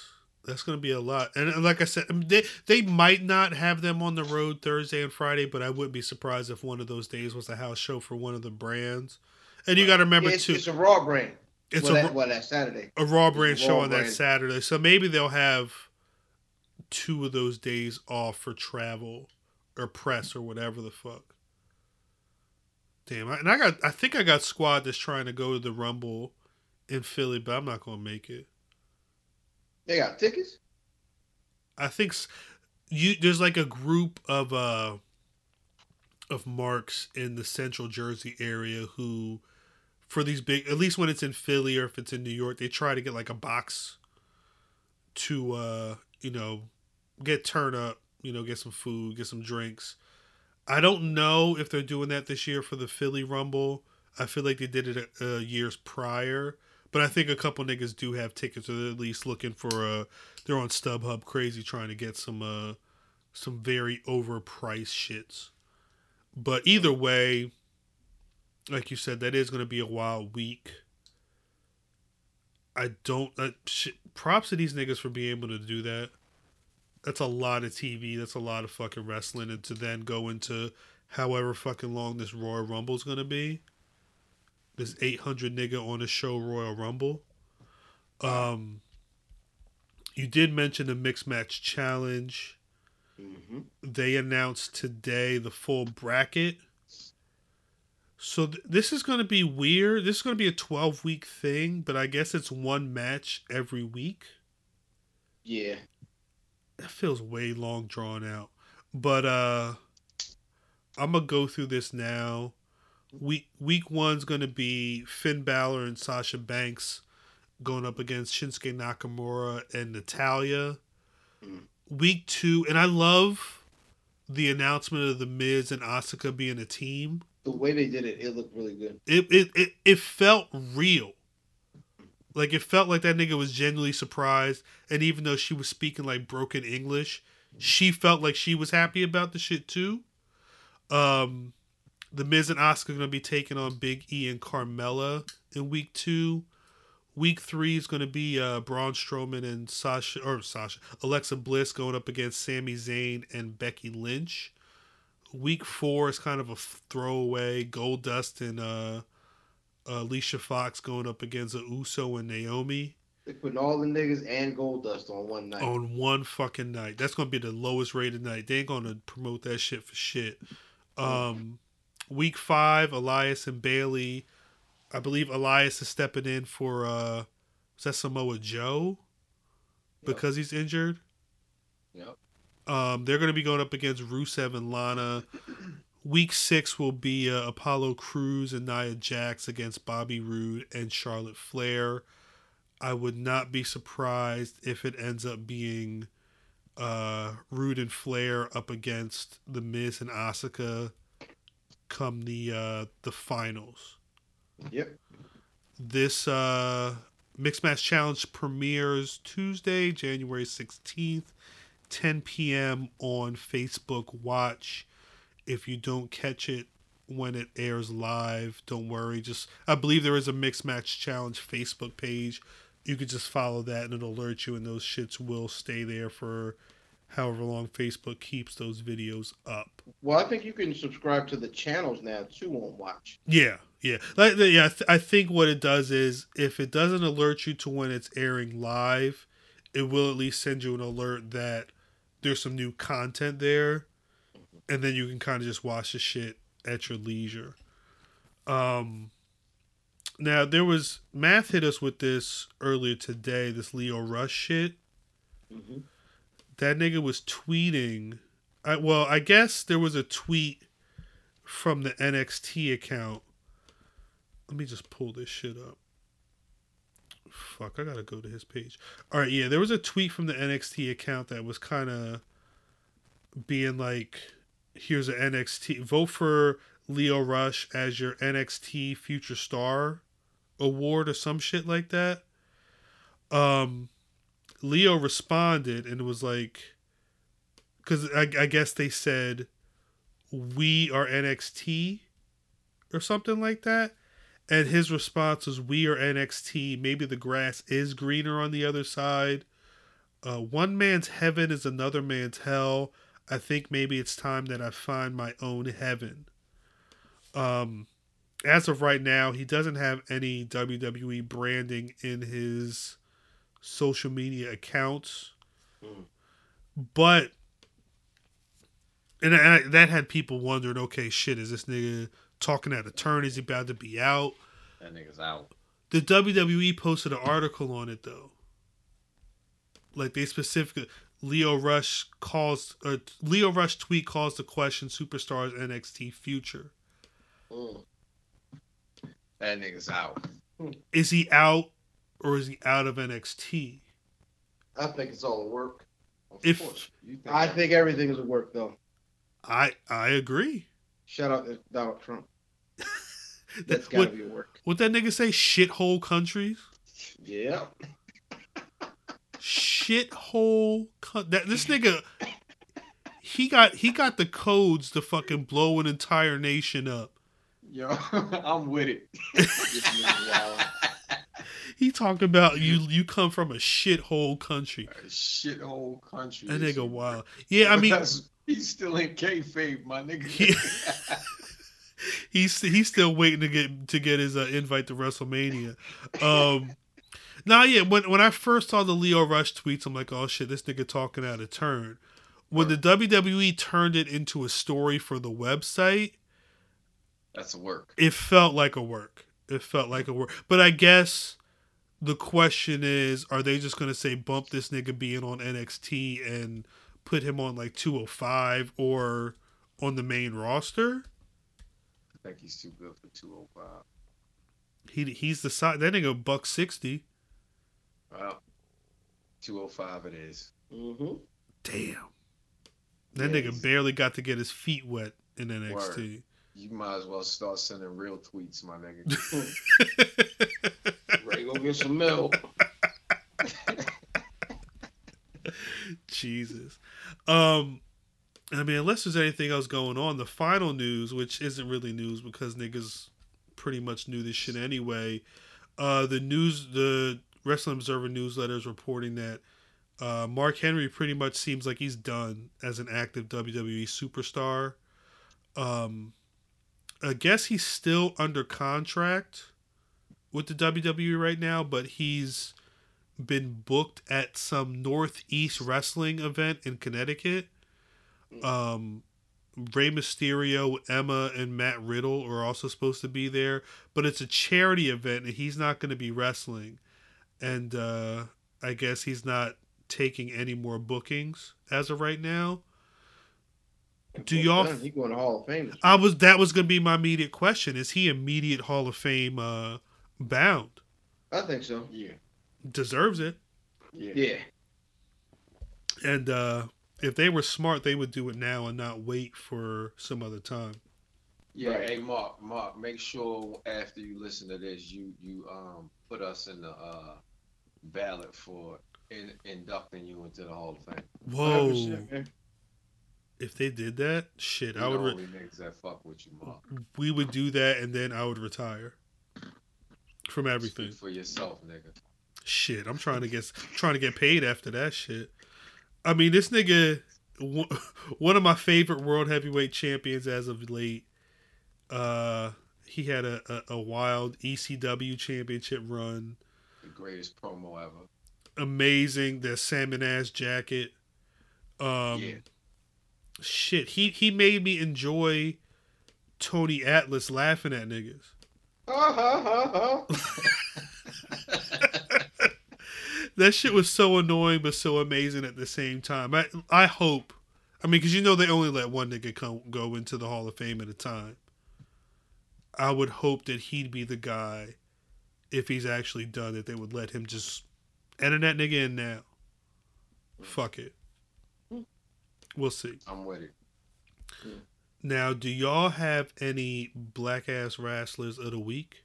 That's going to be a lot. And like I said, I mean, they might not have them on the road Thursday and Friday, but I wouldn't be surprised if one of those days was a house show for one of the brands. And you got to remember, too. It's a Raw brand. That Saturday. A Raw brand show on that Saturday. So maybe they'll have two of those days off for travel or press or whatever the fuck. Damn. I think I got squad that's trying to go to the Rumble in Philly, but I'm not going to make it. They got tickets? I think there's like a group of marks in the Central Jersey area who, for these big, at least when it's in Philly or if it's in New York, they try to get like a box to, get turn up, get some food, get some drinks. I don't know if they're doing that this year for the Philly Rumble. I feel like they did it years prior. But I think a couple niggas do have tickets, or they're at least looking for they're on StubHub crazy trying to get some very overpriced shits. But either way, like you said, that is going to be a wild week. Props to these niggas for being able to do that. That's a lot of TV. That's a lot of fucking wrestling. And to then go into however fucking long this Royal Rumble is going to be. This 800 nigga on the show Royal Rumble. You did mention the Mixed Match Challenge. Mm-hmm. They announced today the full bracket. So this is going to be weird. This is going to be a 12-week thing, but I guess it's one match every week. Yeah. That feels way long drawn out. But I'm going to go through this now. Week one's going to be Finn Balor and Sasha Banks going up against Shinsuke Nakamura and Natalya. Week two, and I love the announcement of The Miz and Asuka being a team. the way they did it, it looked really good. It felt real. Like, it felt like that nigga was genuinely surprised. And even though she was speaking, like, broken English, she felt like she was happy about the shit, too. The Miz and Asuka are going to be taking on Big E and Carmella in week 2. Week 3 is going to be Braun Strowman and Alexa Bliss going up against Sami Zayn and Becky Lynch. Week 4 is kind of a throwaway. Goldust and Alicia Fox going up against Uso and Naomi. They put all the niggas and Goldust on one night. On one fucking night. That's going to be the lowest rated night. They ain't going to promote that shit for shit. Week 5, Elias and Bailey. I believe Elias is stepping in for is that Samoa Joe? Yep. Because he's injured. Yep. They're going to be going up against Rusev and Lana. Week 6 will be Apollo Crews and Nia Jax against Bobby Roode and Charlotte Flair. I would not be surprised if it ends up being Roode and Flair up against The Miz and Asuka come the finals. Yep. This Mixed Match Challenge premieres Tuesday, January 16th, 10 p.m. on Facebook Watch. If you don't catch it when it airs live, don't worry. I believe there is a Mixed Match Challenge Facebook page. You could just follow that and it'll alert you, and those shits will stay there for however long Facebook keeps those videos up. Well, I think you can subscribe to the channels now too on Watch. Yeah. Yeah, I think what it does is, if it doesn't alert you to when it's airing live, it will at least send you an alert that there's some new content there, and then you can kind of just watch the shit at your leisure. Now, there was... Math hit us with this earlier today, this Lio Rush shit. Mm-hmm. That nigga was tweeting... I guess there was a tweet from the NXT account. Let me just pull this shit up. Fuck, I gotta go to his page. Alright, yeah, there was a tweet from the NXT account that was kind of being like, here's an NXT, vote for Lio Rush as your NXT Future Star Award or some shit like that. Lio responded and was like, because I guess they said, we are NXT or something like that. And his response was, we are NXT. Maybe the grass is greener on the other side. One man's heaven is another man's hell. I think maybe it's time that I find my own heaven. As of right now, he doesn't have any WWE branding in his social media accounts. But, and that had people wondering, okay, shit, is this nigga... talking at a turn, is he about to be out? That nigga's out. The WWE posted an article on it though. Like, they specifically, Lio Rush tweet calls the question Superstars NXT future. Mm. That nigga's out. Is he out or is he out of NXT? I think it's all a work. Of course. I think everything is a work though. I agree. Shout out to Donald Trump. That's gotta be work. What that nigga say? Shithole countries? Yeah. Shithole country. This nigga, he got the codes to fucking blow an entire nation up. Yo, I'm with it. He talking about you come from a shithole country. A shithole country. That nigga wild. Yeah, I mean... He's still in kayfabe, my nigga. He's still waiting to get his invite to WrestleMania. When I first saw the Lio Rush tweets, I'm like, oh shit, this nigga talking out of turn. When the WWE turned it into a story for the website, that's a work. It felt like a work. But I guess the question is, are they just gonna say bump this nigga being on NXT and put him on like 205 or on the main roster? I think he's too good for 205. He's the size. That nigga $160. Wow. 205 it is. Mm-hmm. Damn. That nigga barely got to get his feet wet in NXT. Word. You might as well start sending real tweets, my nigga. Ready to go get some milk. Jesus. I mean, unless there's anything else going on, the final news, which isn't really news because niggas pretty much knew this shit anyway. The Wrestling Observer newsletter is reporting that Mark Henry pretty much seems like he's done as an active WWE superstar. I guess he's still under contract with the WWE right now, but he's been booked at some Northeast Wrestling event in Connecticut. Rey Mysterio, Emma, and Matt Riddle are also supposed to be there, but it's a charity event and he's not going to be wrestling. And I guess he's not taking any more bookings as of right now. Do y'all? He going to Hall of Fame. That was going to be my immediate question. Is he immediate Hall of Fame bound? I think so. Yeah. Deserves it. Yeah. And if they were smart, they would do it now and not wait for some other time. Yeah. Right. Hey, Mark, make sure after you listen to this, you put us in the ballot for inducting you into the Hall of Fame. Whoa. Shit, man. If they did that, shit, I would. That fuck with you, Mark. We would do that, and then I would retire from everything. Speak for yourself, nigga. Shit, I'm trying to get paid after that shit. I mean, this nigga, one of my favorite world heavyweight champions as of late. He had a wild ECW championship run. The greatest promo ever. Amazing, the salmon ass jacket. Yeah. Shit, he made me enjoy Tony Atlas laughing at niggas. That shit was so annoying but so amazing at the same time. I hope. I mean, because you know they only let one nigga go into the Hall of Fame at a time. I would hope that he'd be the guy, if he's actually done it, they would let him just enter that nigga in now. Fuck it. We'll see. I'm with it. Yeah. Now, do y'all have any black ass wrestlers of the week?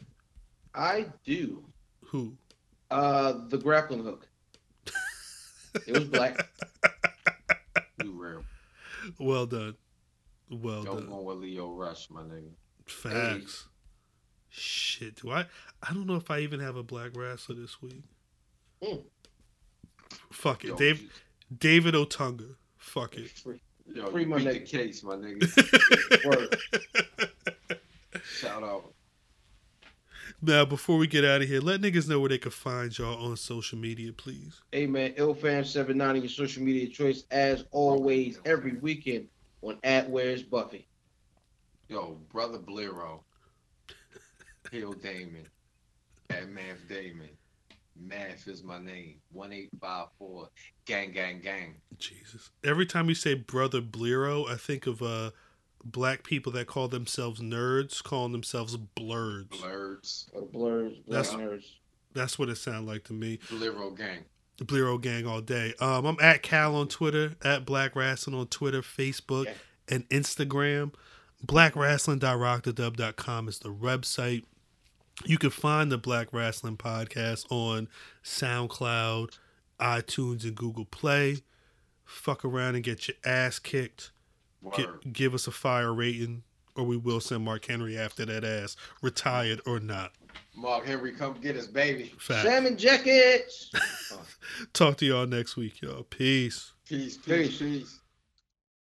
I do. Who? The grappling hook. It was black. Well done. Well done. Don't go with Lio Rush, my nigga. Facts. Hey. Shit, do I? I don't know if I even have a black wrestler this week. Fuck it, David Otunga. Fuck it. Yo, free my nigga. Case, my nigga. Word. Shout out. Now, before we get out of here, let niggas know where they can find y'all on social media, please. Hey, man, IllFam790, your social media choice, as always, every weekend on @Where'sBuffy. Yo, Brother Blero, Hill Damon, @MathDamon. Math is my name. 1854. Gang, gang, gang. Jesus. Every time you say Brother Blero, I think of black people that call themselves nerds, calling themselves blurds. Blurds. That's what it sounds like to me. Blero gang. Blero gang all day. I'm @Cal on Twitter, @BlackWrestling on Twitter, Facebook, and Instagram. BlackWrestling.rockthedub.com is the website. You can find the Black Wrestling Podcast on SoundCloud, iTunes, and Google Play. Fuck around and get your ass kicked. Give us a fire rating, or we will send Mark Henry after that ass, retired or not. Mark Henry, come get us, baby. Fact. Salmon jackets. Talk to y'all next week, y'all. Peace.